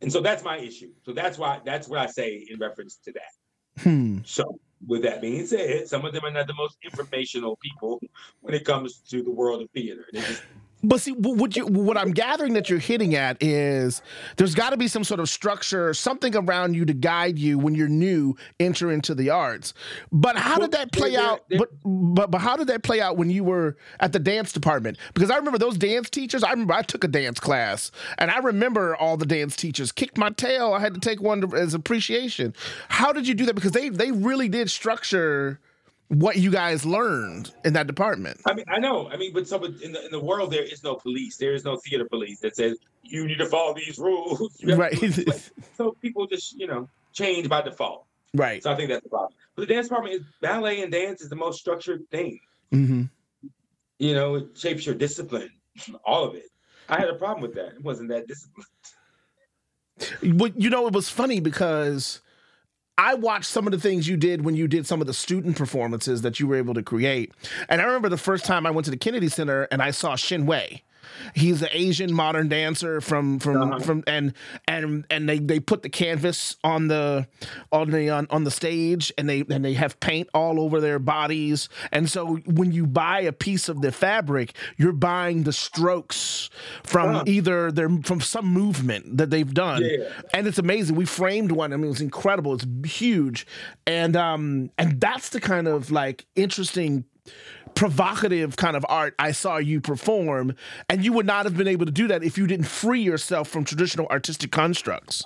And so that's my issue. So that's why, that's what I say in reference to that. Hmm. So with that being said, some of them are not the most informational people when it comes to the world of theater. They just, But see, what, you, what I'm gathering that you're hitting at is there's got to be some sort of structure, something around you to guide you when you're new, enter into the arts. But how well, did that play they're, out? They're, but, but but how did that play out when you were at the dance department? Because I remember those dance teachers. I remember I took a dance class, and I remember all the dance teachers kicked my tail. I had to take one to, as appreciation. How did you do that? Because they they really did structure what you guys learned in that department. I mean, I know. I mean, but some in the in the world there is no police. There is no theater police that says you need to follow these rules. Right. So people just, you know, change by default. Right. So I think that's the problem. But the dance department is ballet and dance is the most structured thing. Mm-hmm. You know, it shapes your discipline, all of it. I had a problem with that. It wasn't that disciplined. Well, you know, it was funny because I watched some of the things you did when you did some of the student performances that you were able to create. And I remember the first time I went to the Kennedy Center and I saw Shin Wei. He's an Asian modern dancer from from, uh-huh. from and and and they, they put the canvas on the on the on, on the stage and they and they have paint all over their bodies. And so when you buy a piece of the fabric, you're buying the strokes from uh-huh. either their from some movement that they've done. Yeah. And it's amazing. We framed one. I mean, it was incredible. It's huge. And um and that's the kind of like interesting provocative kind of art I saw you perform, and you would not have been able to do that if you didn't free yourself from traditional artistic constructs.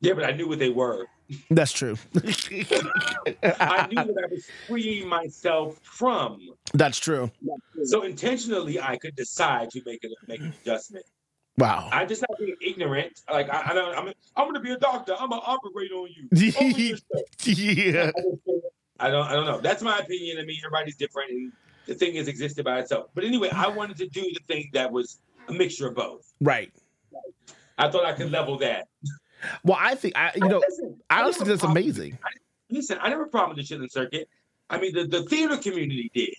Yeah, but I knew what they were. That's true. I knew what I was freeing myself from. That's true. So intentionally, I could decide to make, it, make an adjustment. Wow. I just not being ignorant. Like, I, I don't, I'm, I'm going to be a doctor. I'm going to operate on you. Yeah. I don't I don't know. That's my opinion. I mean, everybody's different, and the thing has existed by itself. But anyway, I wanted to do the thing that was a mixture of both. Right. I thought I could level that. Well, I think, I you I, know, listen, I honestly think that's amazing. I, listen, I never problem with the Chitlin Circuit. I mean, the, the theater community did.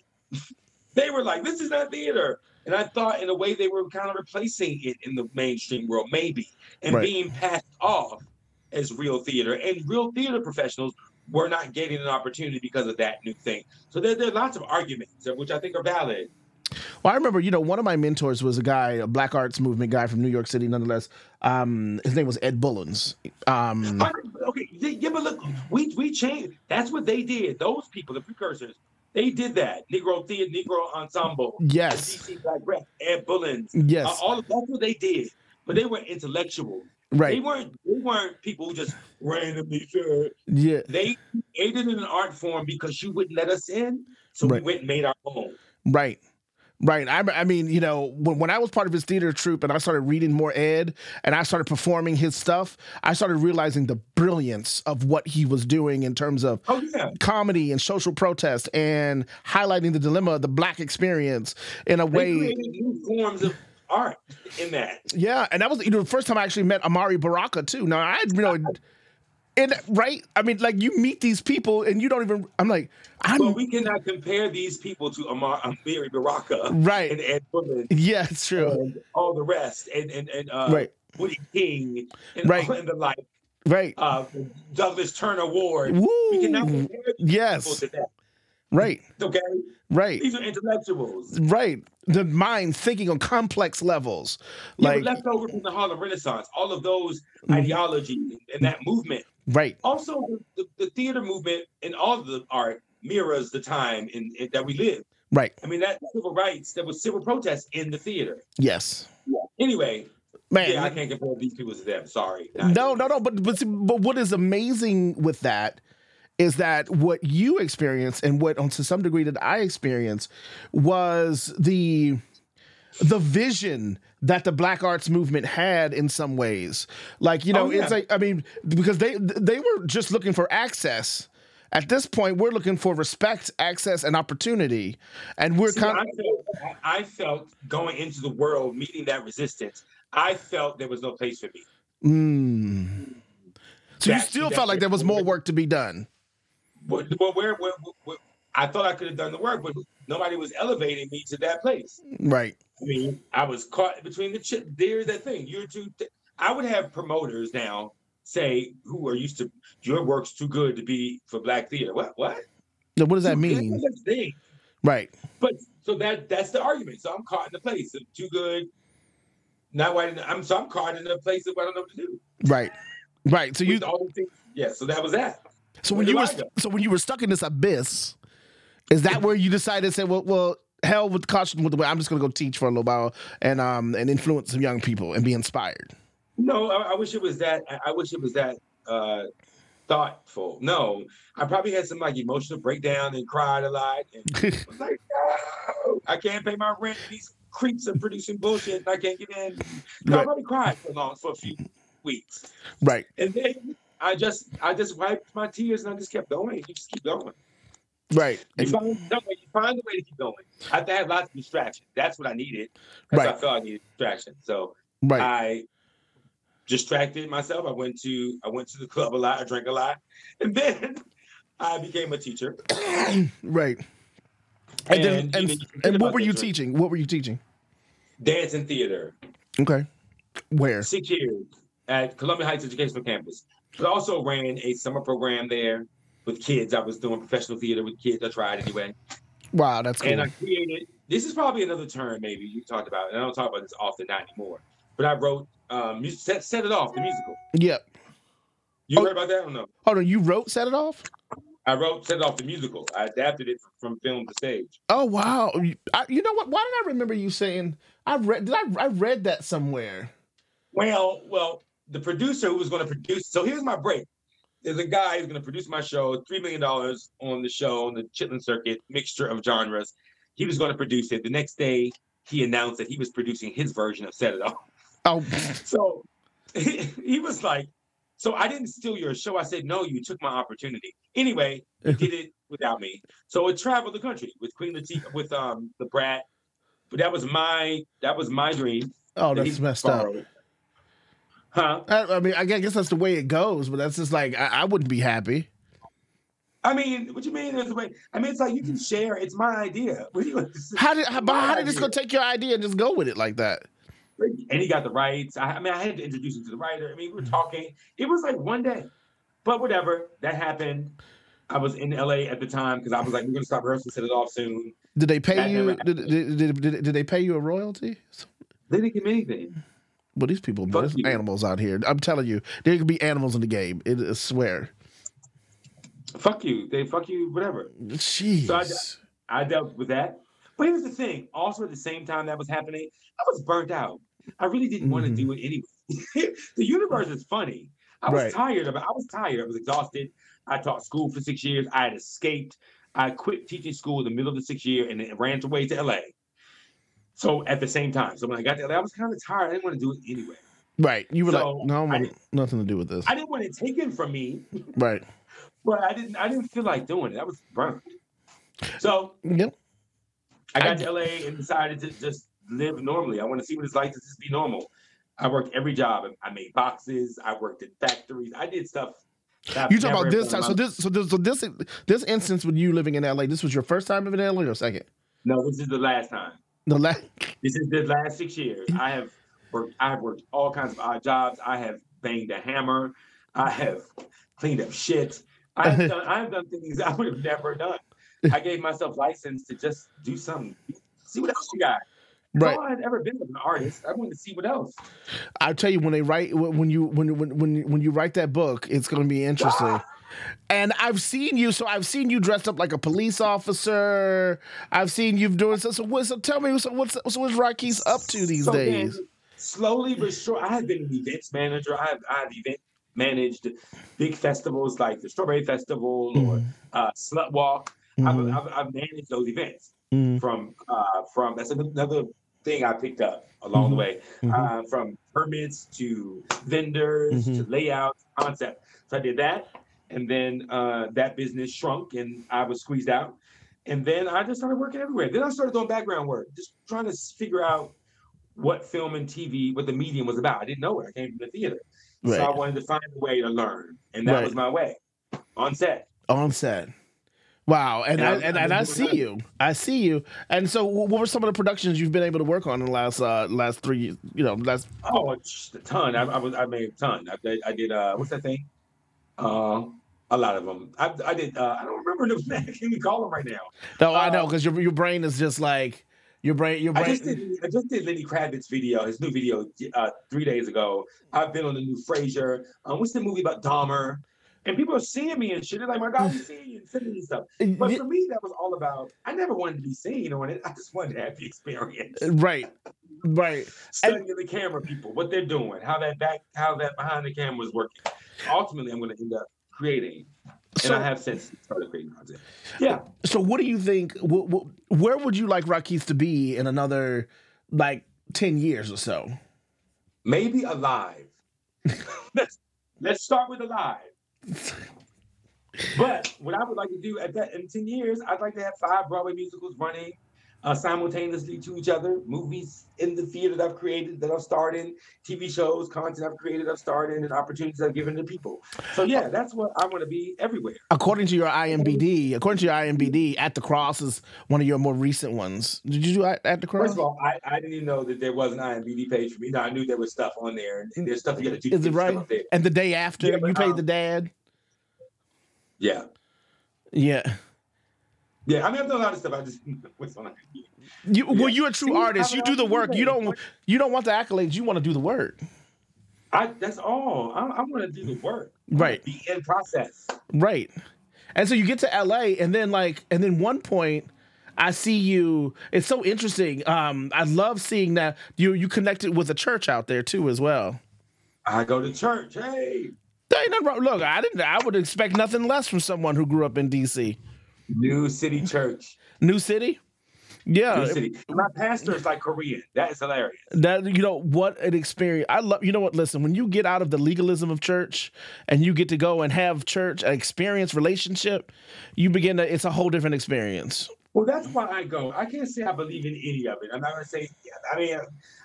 They were like, this is not theater. And I thought in a way they were kind of replacing it in the mainstream world, maybe, and right. being passed off as real theater. And real theater professionals we're not getting an opportunity because of that new thing. So there, there are lots of arguments, which I think are valid. Well, I remember, you know, one of my mentors was a guy, a Black Arts Movement guy from New York City, nonetheless. Um, his name was Ed Bullins. Um, I, okay, yeah, but look, we we changed. That's what they did. Those people, the precursors, they did that. Negro theater, Negro ensemble. Yes. D C Black Rep, Ed Bullins. Yes. Uh, all of that's what they did. But they were intellectual. Right. They weren't they weren't people who just randomly sure. Yeah. They created an art form because you wouldn't let us in. So right. we went and made our own. Right. Right. I, I mean, you know, when, when I was part of his theater troupe and I started reading more Ed and I started performing his stuff, I started realizing the brilliance of what he was doing in terms of oh, yeah. comedy and social protest and highlighting the dilemma of the Black experience in a they way. Created new forms of art in that. Yeah, and that was, you know, the first time I actually met Amari Baraka too. Now I you know and right? I mean, like you meet these people and you don't even I'm like I'm Well, we cannot compare these people to Amar Amari Baraka right. and Ed Bullins. Yeah, it's true. And all the rest and and, and uh right. Woody King and right. all in the like right. uh Douglas Turner Ward. Woo. We cannot compare these yes. people to that. Right. Okay. Right. These are intellectuals. Right. The mind thinking on complex levels. Yeah, like left over from the Harlem Renaissance, all of those ideologies and that movement. Right. Also, the, the theater movement and all of the art mirrors the time in, in that we live. Right. I mean, that civil rights, there was civil protest in the theater. Yes. Yeah. Anyway. Man, yeah, I can't compare these people to them. Sorry. No, no, no. But but but what is amazing with that is that what you experienced and what, on to some degree, that I experienced was the the vision that the Black Arts Movement had in some ways. Like, you know, oh, yeah. it's like, I mean, because they they were just looking for access. At this point, we're looking for respect, access, and opportunity. And we're See, kind of... I felt, I felt going into the world, meeting that resistance, I felt there was no place for me. Mm. So that, you still that, felt like there was more work to be done. Well, where, where, where I thought I could have done the work, but nobody was elevating me to that place. Right. I mean, I was caught between the chip. There's that thing. You're too. Th- I would have promoters now say, who are used to your work's too good to be for black theater. What? What? Now, what does that mean? That's the thing. Right. But so that that's the argument. So I'm caught in the place of too good. Not white enough. I'm so I'm caught in a place of what I don't know what to do. Right. Right. So with you all the things. Yeah. So that was that. So when Where you were so when you were stuck in this abyss, is that where you decided to say, well, well, hell with caution with the way I'm just gonna go teach for a little while and um and influence some young people and be inspired? No, I, I wish it was that. I, I wish it was that uh, thoughtful. No, I probably had some like emotional breakdown and cried a lot. And I was like, no, I can't pay my rent. These creeps are producing bullshit and I can't get in. No, right. I probably cried for long for a few weeks. Right. And then I just I just wiped my tears and I just kept going. You just keep going. Right. You, and find, no, you find a way to keep going. I had to have lots of distractions. That's what I needed. Because right. I felt I needed distraction. So right. I distracted myself. I went to I went to the club a lot. I drank a lot. And then I became a teacher. Right. And, and, then, and, and what were you drink. teaching? What were you teaching? Dance and theater. Okay. Where? Six years at Columbia Heights Educational Campus. But also ran a summer program there with kids. I was doing professional theater with kids. I tried anyway. Wow, that's cool. And I created, this is probably another term maybe you talked about, and I don't talk about this often, not anymore. But I wrote um, Set, Set It Off, the musical. Yep. You oh, heard about that? I don't know. Hold on, you wrote Set It Off? I wrote Set It Off, the musical. I adapted it from film to stage. Oh, wow. I, you know what? Why did I remember you saying, I read Did I, I read that somewhere? Well, well, the producer who was going to produce, so here's my break. There's a guy who's going to produce my show, three million dollars on the show, on the Chitlin Circuit, mixture of genres. He was going to produce it. The next day, he announced that he was producing his version of Set It Off. Oh, so he, he was like, so I didn't steal your show. I said, no, you took my opportunity. Anyway, he did it without me. So it traveled the country with Queen Latifah, with um the Brat. But that was my that was my dream. Oh, that that's messed borrowed. up. Huh? I, I mean, I guess that's the way it goes, but that's just like, I, I wouldn't be happy. I mean, what you mean? There's a way. I mean, it's like you can share. It's my idea. What do you, how did, how, how did this go take your idea and just go with it like that? And he got the rights. I, I mean, I had to introduce him to the writer. I mean, we were talking. It was like one day, but whatever. That happened. I was in L A at the time because I was like, we're going to stop rehearsing, Set It Off soon. Did they pay that you? Did, did, did, did, did they pay you a royalty? They didn't give me anything. Well, these people, but there's animals out here. I'm telling you, there could be animals in the game. It, I swear. Fuck you. They fuck you, whatever. Jeez. So I, I dealt with that. But here's the thing. Also, at the same time that was happening, I was burnt out. I really didn't mm-hmm. want to do it anyway. The universe is funny. I was right. tired of it. I was tired. I was exhausted. I taught school for six years. I had escaped. I quit teaching school in the middle of the sixth year and then ran away to L A. So at the same time, so when I got there, I was kind of tired. I didn't want to do it anyway. Right. You were so like, no, I want nothing to do with this. I didn't want it taken from me. Right. But I didn't I didn't feel like doing it. I was burned. So yep. I got I, to L A and decided to just live normally. I want to see what it's like to just be normal. I worked every job. I made boxes. I worked in factories. I did stuff. You talk about this time. So this so this so this this instance with you living in L A, this was your first time living in L A or second? No, this is the last time. The last. This is the last six years. I have worked. I have worked all kinds of odd jobs. I have banged a hammer. I have cleaned up shit. I have done. I have done things I would have never done. I gave myself license to just do something. See what else you got. Right. All I've ever been with an artist. I wanted to see what else. I tell you, when they write, when you when when when when you write that book, it's going to be interesting. Ah! And I've seen you, so I've seen you dressed up like a police officer. I've seen you doing so. So, what, so tell me, so what's so what's Raquis up to these so days? Then, slowly but sure, I have been an events manager. I've I've event managed big festivals like the Strawberry Festival mm. or uh, Slut Walk. Mm. I've, I've I've managed those events mm. from uh, from that's another thing I picked up along mm-hmm. the way, mm-hmm. uh, from permits to vendors mm-hmm. to layouts, concept. So I did that. And then uh, that business shrunk and I was squeezed out. And then I just started working everywhere. Then I started doing background work, just trying to figure out what film and T V, what the medium was about. I didn't know it. I came from the theater. Right. So I wanted to find a way to learn. And that right. was my way. On set. On set. Wow. And, and I, I and, and I see done. you. I see you. And so what were some of the productions you've been able to work on in the last uh, last three, you know, last. Oh, just a ton. I, I was I made a ton. I did, I did uh, what's that thing? Uh, a lot of them. I, I did. Uh, I don't remember the name. I can't even call them right now. No, uh, I know. Because your, your brain is just like. Your brain, your brain. I just did, I just did Lenny Kravitz's video, his new video, uh, three days ago. I've been on the new Frasier. Um, what's the movie about Dahmer? And people are seeing me and shit. They're like, my God, we see you and sending me stuff. But for me, that was all about, I never wanted to be seen on it. I just wanted to have the experience. Right, right. Studying and, the camera people, what they're doing, how that back, how that behind the camera is working. Ultimately, I'm going to end up creating. So, and I have since started creating content. Yeah. So what do you think, wh- wh- where would you like Raquis to be in another, like, ten years or so? Maybe alive. let's, let's start with alive. But what I would like to do at that in ten years, I'd like to have five Broadway musicals running uh, simultaneously to each other, movies in the theater that I've created, that I've starred in, T V shows, content I've created, I've starred in, and opportunities I've given to people. So yeah, that's what I want to be everywhere. According to your I M D B, according to your I M D B, At the Cross is one of your more recent ones. Did you do At the Cross? First of all, I, I didn't even know that there was an I M D B page for me. No, I knew there was stuff on there, and, and there's stuff you got to do. Is it right? And the day after, yeah, but, you played um, the dad. Yeah. Yeah. Yeah, I mean, I've done a lot of stuff. I just what's on. You, well, yeah. You're a true See, artist. You do the work. You don't. You don't want the accolades. You want to do the work. I. That's all. I, I want to do the work. Right. Be in process. Right. And so you get to L A, and then like, and then one point, I see you. It's so interesting. Um, I love seeing that you you connected with a church out there too as well. I go to church. Hey. There ain't nothing wrong. Look, I didn't. I would expect nothing less from someone who grew up in D C. New City Church. New City? Yeah. New City. My pastor is like Korean. That is hilarious. That you know what an experience. I love you know what, listen, when you get out of the legalism of church and you get to go and have church, an experience, relationship, you begin to it's a whole different experience. Well, that's why I go. I can't say I believe in any of it. I'm not gonna say I mean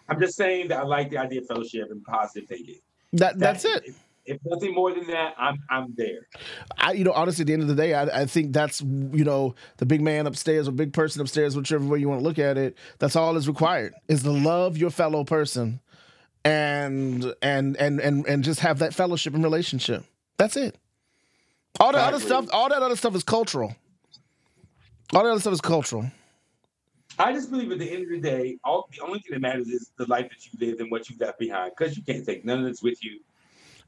I'm just saying that I like the idea of fellowship and positive thinking. That that's, that's it. it. If nothing more than that, I'm I'm there. I, you know, honestly, at the end of the day, I, I think that's, you know, the big man upstairs or big person upstairs, whichever way you want to look at it, that's all is required is to love your fellow person and and and and, and just have that fellowship and relationship. That's it. All that exactly. other stuff, all that other stuff is cultural. All that other stuff is cultural. I just believe at the end of the day, all the only thing that matters is the life that you live and what you left behind, because you can't take none of this with you.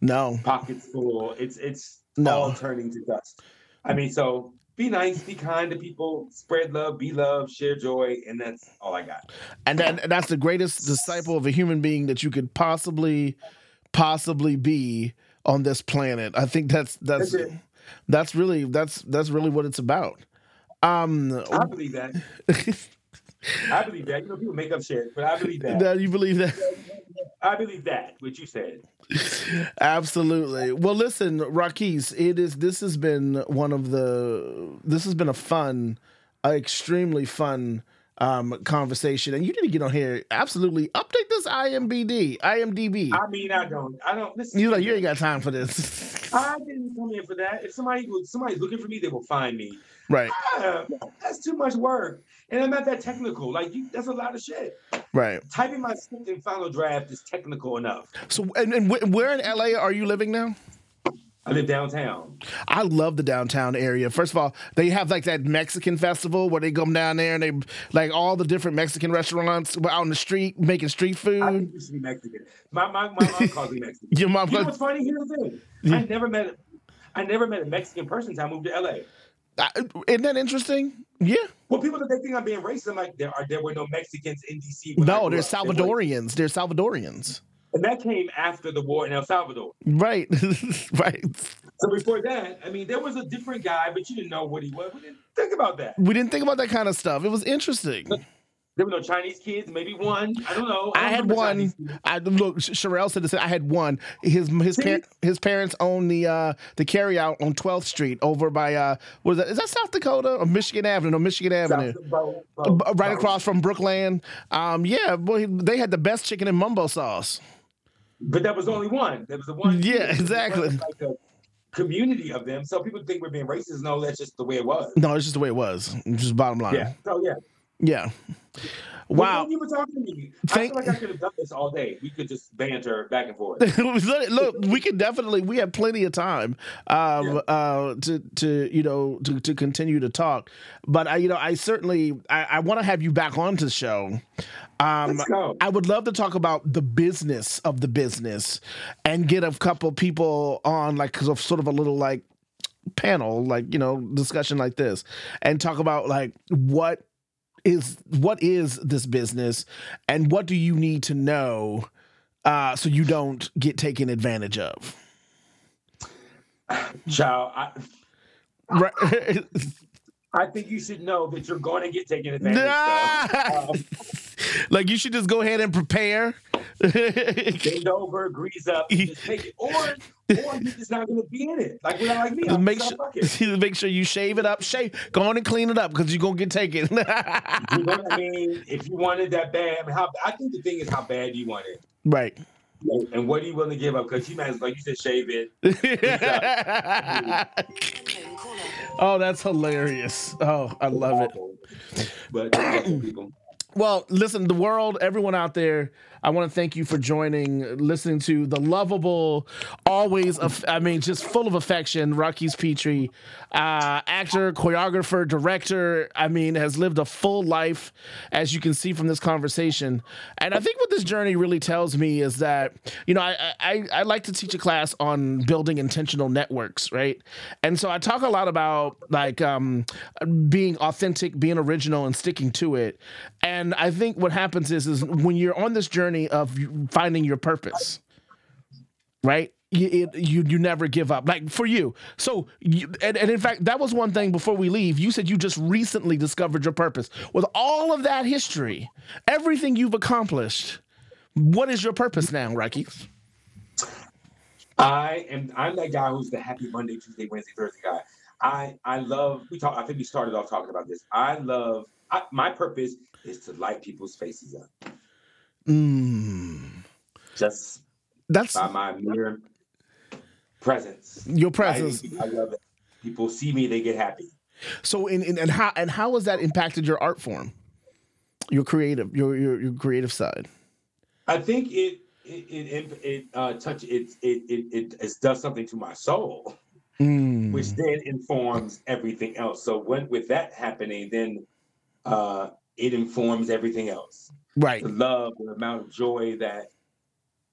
No. Pockets full. It's it's no. all turning to dust. I mean, so be nice, be kind to people, spread love, be love, share joy, and that's all I got. And then and that's the greatest disciple of a human being that you could possibly, possibly be on this planet. I think that's that's that's, that's really that's that's really what it's about. Um, I believe that. I believe that. You know, people make up shit, but I believe that. No, you believe that. I believe that, what you said. Absolutely. Well, listen, Raquis, it is. This has been one of the. This has been a fun, uh, extremely fun um, conversation, and you need to get on here. Absolutely, update this I M D B. I mean, I don't. I don't. Listen, you like you ain't got time for this. I didn't come in for that. If somebody somebody's looking for me, they will find me. Right. Ah, that's too much work, and I'm not that technical. Like you, that's a lot of shit. Right. Typing my script in Final Draft is technical enough. So, and, and w- where in L A are you living now? I live downtown. I love the downtown area. First of all, they have like that Mexican festival where they go down there and they like all the different Mexican restaurants out on the street making street food. I used to be Mexican. My my my mom calls me Mexican. Your mom. You know what's funny? Here's the thing. Yeah. I never met. I never met a Mexican person until I moved to L A. I, isn't that interesting? Yeah. Well, people that they think I'm being racist, I'm like, there are there were no Mexicans in D C. No, they're Salvadorians. They're Salvadorians. And that came after the war in El Salvador. Right. Right. So before that, I mean, there was a different guy, but you didn't know what he was. We didn't think about that. We didn't think about that kind of stuff. It was interesting. There were no Chinese kids, maybe one. I don't know. I, I don't had one. I look, Sherelle said this. I had one. His his par- his parents own the uh, the carryout on twelfth Street over by uh, what is that? Is that South Dakota or Michigan Avenue? No, Michigan South Avenue, Bo- Bo- right Bo- across from Brookland. Um, yeah, boy, they had the best chicken and mumbo sauce. But that was only one. That was the one. Yeah, exactly. Like a community of them, so people think we're being racist. No, that's just the way it was. No, it's just the way it was. It's just bottom line. Yeah. So yeah. Yeah. Wow. Well, you were talking to me. Thank- I feel like I could have done this all day. We could just banter back and forth. Look, we could definitely, we have plenty of time um, yeah. uh, to, to, you know, to, to continue to talk. But, I, you know, I certainly, I, I want to have you back on to the show. Um, Let's go. I would love to talk about the business of the business and get a couple people on, like, cause of sort of a little, like, panel, like, you know, discussion like this and talk about, like, what, is what is this business and what do you need to know uh, so you don't get taken advantage of? Child, I, right. I think you should know that you're going to get taken advantage of. Um, like you should just go ahead and prepare. Bend over, grease up, and just take it. Or, or you're just not going to be in it. Like, we're not like me. I'm make, sure, make sure you shave it up. Shave. Go on and clean it up because you're going to get taken. You know what I mean? If you want it that bad, I mean, how, I think the thing is how bad you want it. Right. And what are you willing to give up? Because you might as well, you said shave it. Oh, that's hilarious. Oh, I love it. But people. Well, listen, the world, everyone out there, I want to thank you for joining, listening to the lovable, always, aff- I mean, just full of affection, Raquis Petree, uh, actor, choreographer, director, I mean, has lived a full life, as you can see from this conversation. And I think what this journey really tells me is that, you know, I, I, I like to teach a class on building intentional networks, right? And so I talk a lot about, like, um, being authentic, being original, and sticking to it. And And I think what happens is, is when you're on this journey of finding your purpose, right? You, it, you, you never give up, like for you. So, you, and, and in fact, that was one thing before we leave. You said you just recently discovered your purpose. With all of that history, everything you've accomplished, what is your purpose now, Raquis? I am, I'm that guy who's the happy Monday, Tuesday, Wednesday, Thursday guy. I, I love, we talk, I think we started off talking about this. I love, I, my purpose is to light people's faces up. Mm. Just that's by my mere presence. Your presence. I, I love it. People see me, they get happy. So, in, in and how and how has that impacted your art form, your creative, your your, your creative side? I think it it it, it uh, touch it it it it does something to my soul, mm. which then informs everything else. So when with that happening, then. Uh, it informs everything else. Right. The love, the amount of joy that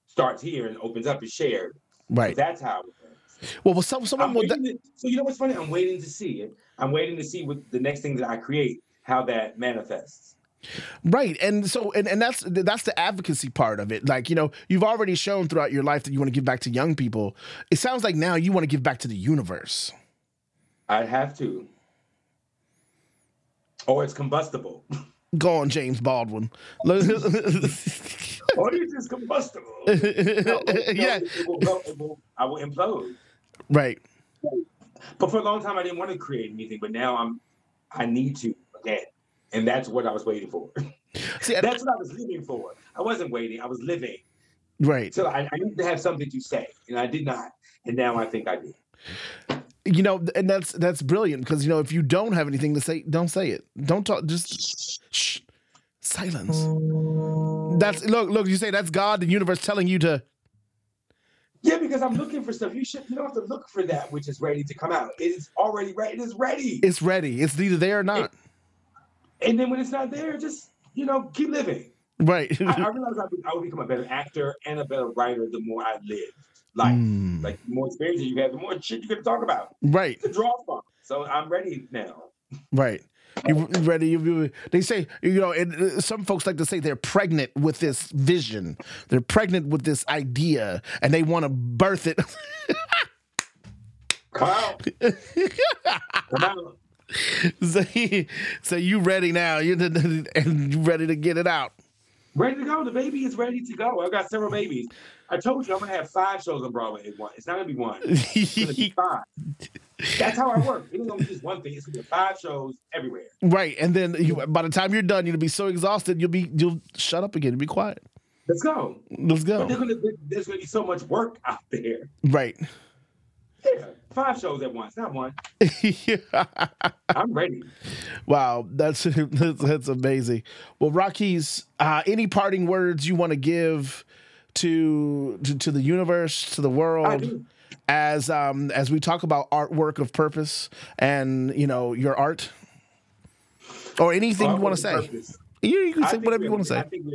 starts here and opens up is shared. Right. So that's how it works. Well, well some, someone will that... to, so you know what's funny? I'm waiting to see it. I'm waiting to see what the next thing that I create, how that manifests. Right. And so and, and that's that's the advocacy part of it. Like, you know, you've already shown throughout your life that you want to give back to young people. It sounds like now you want to give back to the universe. I have to. Or it's combustible. Go on, James Baldwin. Or it's just combustible. No, no, yeah. It will, it will, it will, I will implode. Right. But for a long time, I didn't want to create anything. But now I'm, I need to again, and that's what I was waiting for. See, that's what I was living for. I wasn't waiting. I was living. Right. So I, I needed to have something to say, and I did not. And now I think I did. You know, and that's that's brilliant because, you know, if you don't have anything to say, don't say it. Don't talk. Just shh, silence. That's look, look, you say that's God, the universe telling you to. Yeah, because I'm looking for stuff. You should you don't have to look for that which is ready to come out. It is already ready. It is ready. It's ready. It's either there or not. It, and then when it's not there, just, you know, keep living. Right. I, I realized I would, I would become a better actor and a better writer the more I lived. Like, mm. like the more experience you have, the more shit you can talk about. Right. To draw from. So I'm ready now. Right. You're ready. You, you, they say, you know, and some folks like to say they're pregnant with this vision. They're pregnant with this idea, and they want to birth it. Come out. Come out. So, he, so you ready now? You and you ready to get it out? Ready to go. The baby is ready to go. I've got several babies. I told you I'm gonna have five shows on Broadway at once. It's not gonna be one. It's gonna be five. That's how I work. It ain't gonna be just one thing. It's gonna be five shows everywhere. Right, and then you, by the time you're done, you'll be so exhausted. You'll be you'll shut up again and be quiet. Let's go. Let's go. But gonna, there's gonna be so much work out there. Right. Yeah, five shows at once, not one. Yeah. I'm ready. Wow, that's that's amazing. Well, Raquis, uh, any parting words you want to give to, to to the universe, to the world, as um as we talk about artwork of purpose and you know your art, or anything artwork you want to say? You, you can say whatever you want to say. I think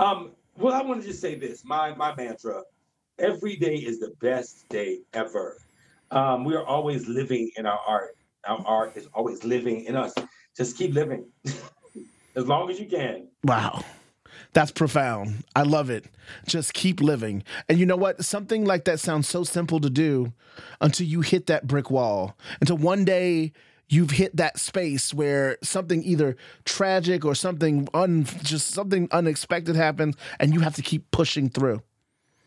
um, well, I want to just say this. My my mantra. Every day is the best day ever. Um, we are always living in our art. Our art is always living in us. Just keep living as long as you can. Wow. That's profound. I love it. Just keep living. And you know what? Something like that sounds so simple to do until you hit that brick wall. Until one day you've hit that space where something either tragic or something un- just something unexpected happens and you have to keep pushing through.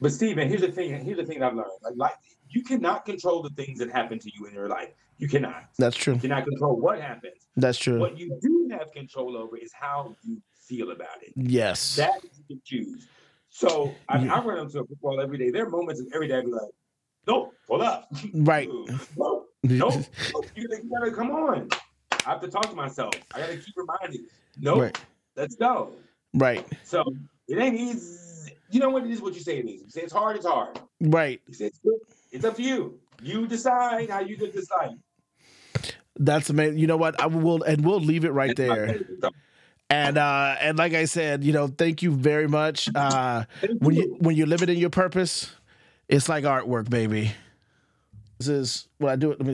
But Stephen, here's the thing. Here's the thing that I've learned. Like, like, you cannot control the things that happen to you in your life. You cannot. That's true. You cannot control what happens. That's true. What you do have control over is how you feel about it. Yes. That you can choose. So I mean, yeah. I run into a brick wall every day. There are moments of every day I'd be like, nope, pull up. Right. Nope. Nope. Nope. You gotta come on. I have to talk to myself. I gotta keep reminding. Nope. Right. Let's go. Right. So it ain't easy. You know what it is, what you say it is. You say it's hard, it's hard. Right. You say it's good, it's up to you. You decide how you live this life. That's amazing. You know what? I will, and we'll leave it right there. And uh, and like I said, you know, thank you very much. Uh, when you when you're living in your purpose, it's like artwork, baby. This is what I do. Let me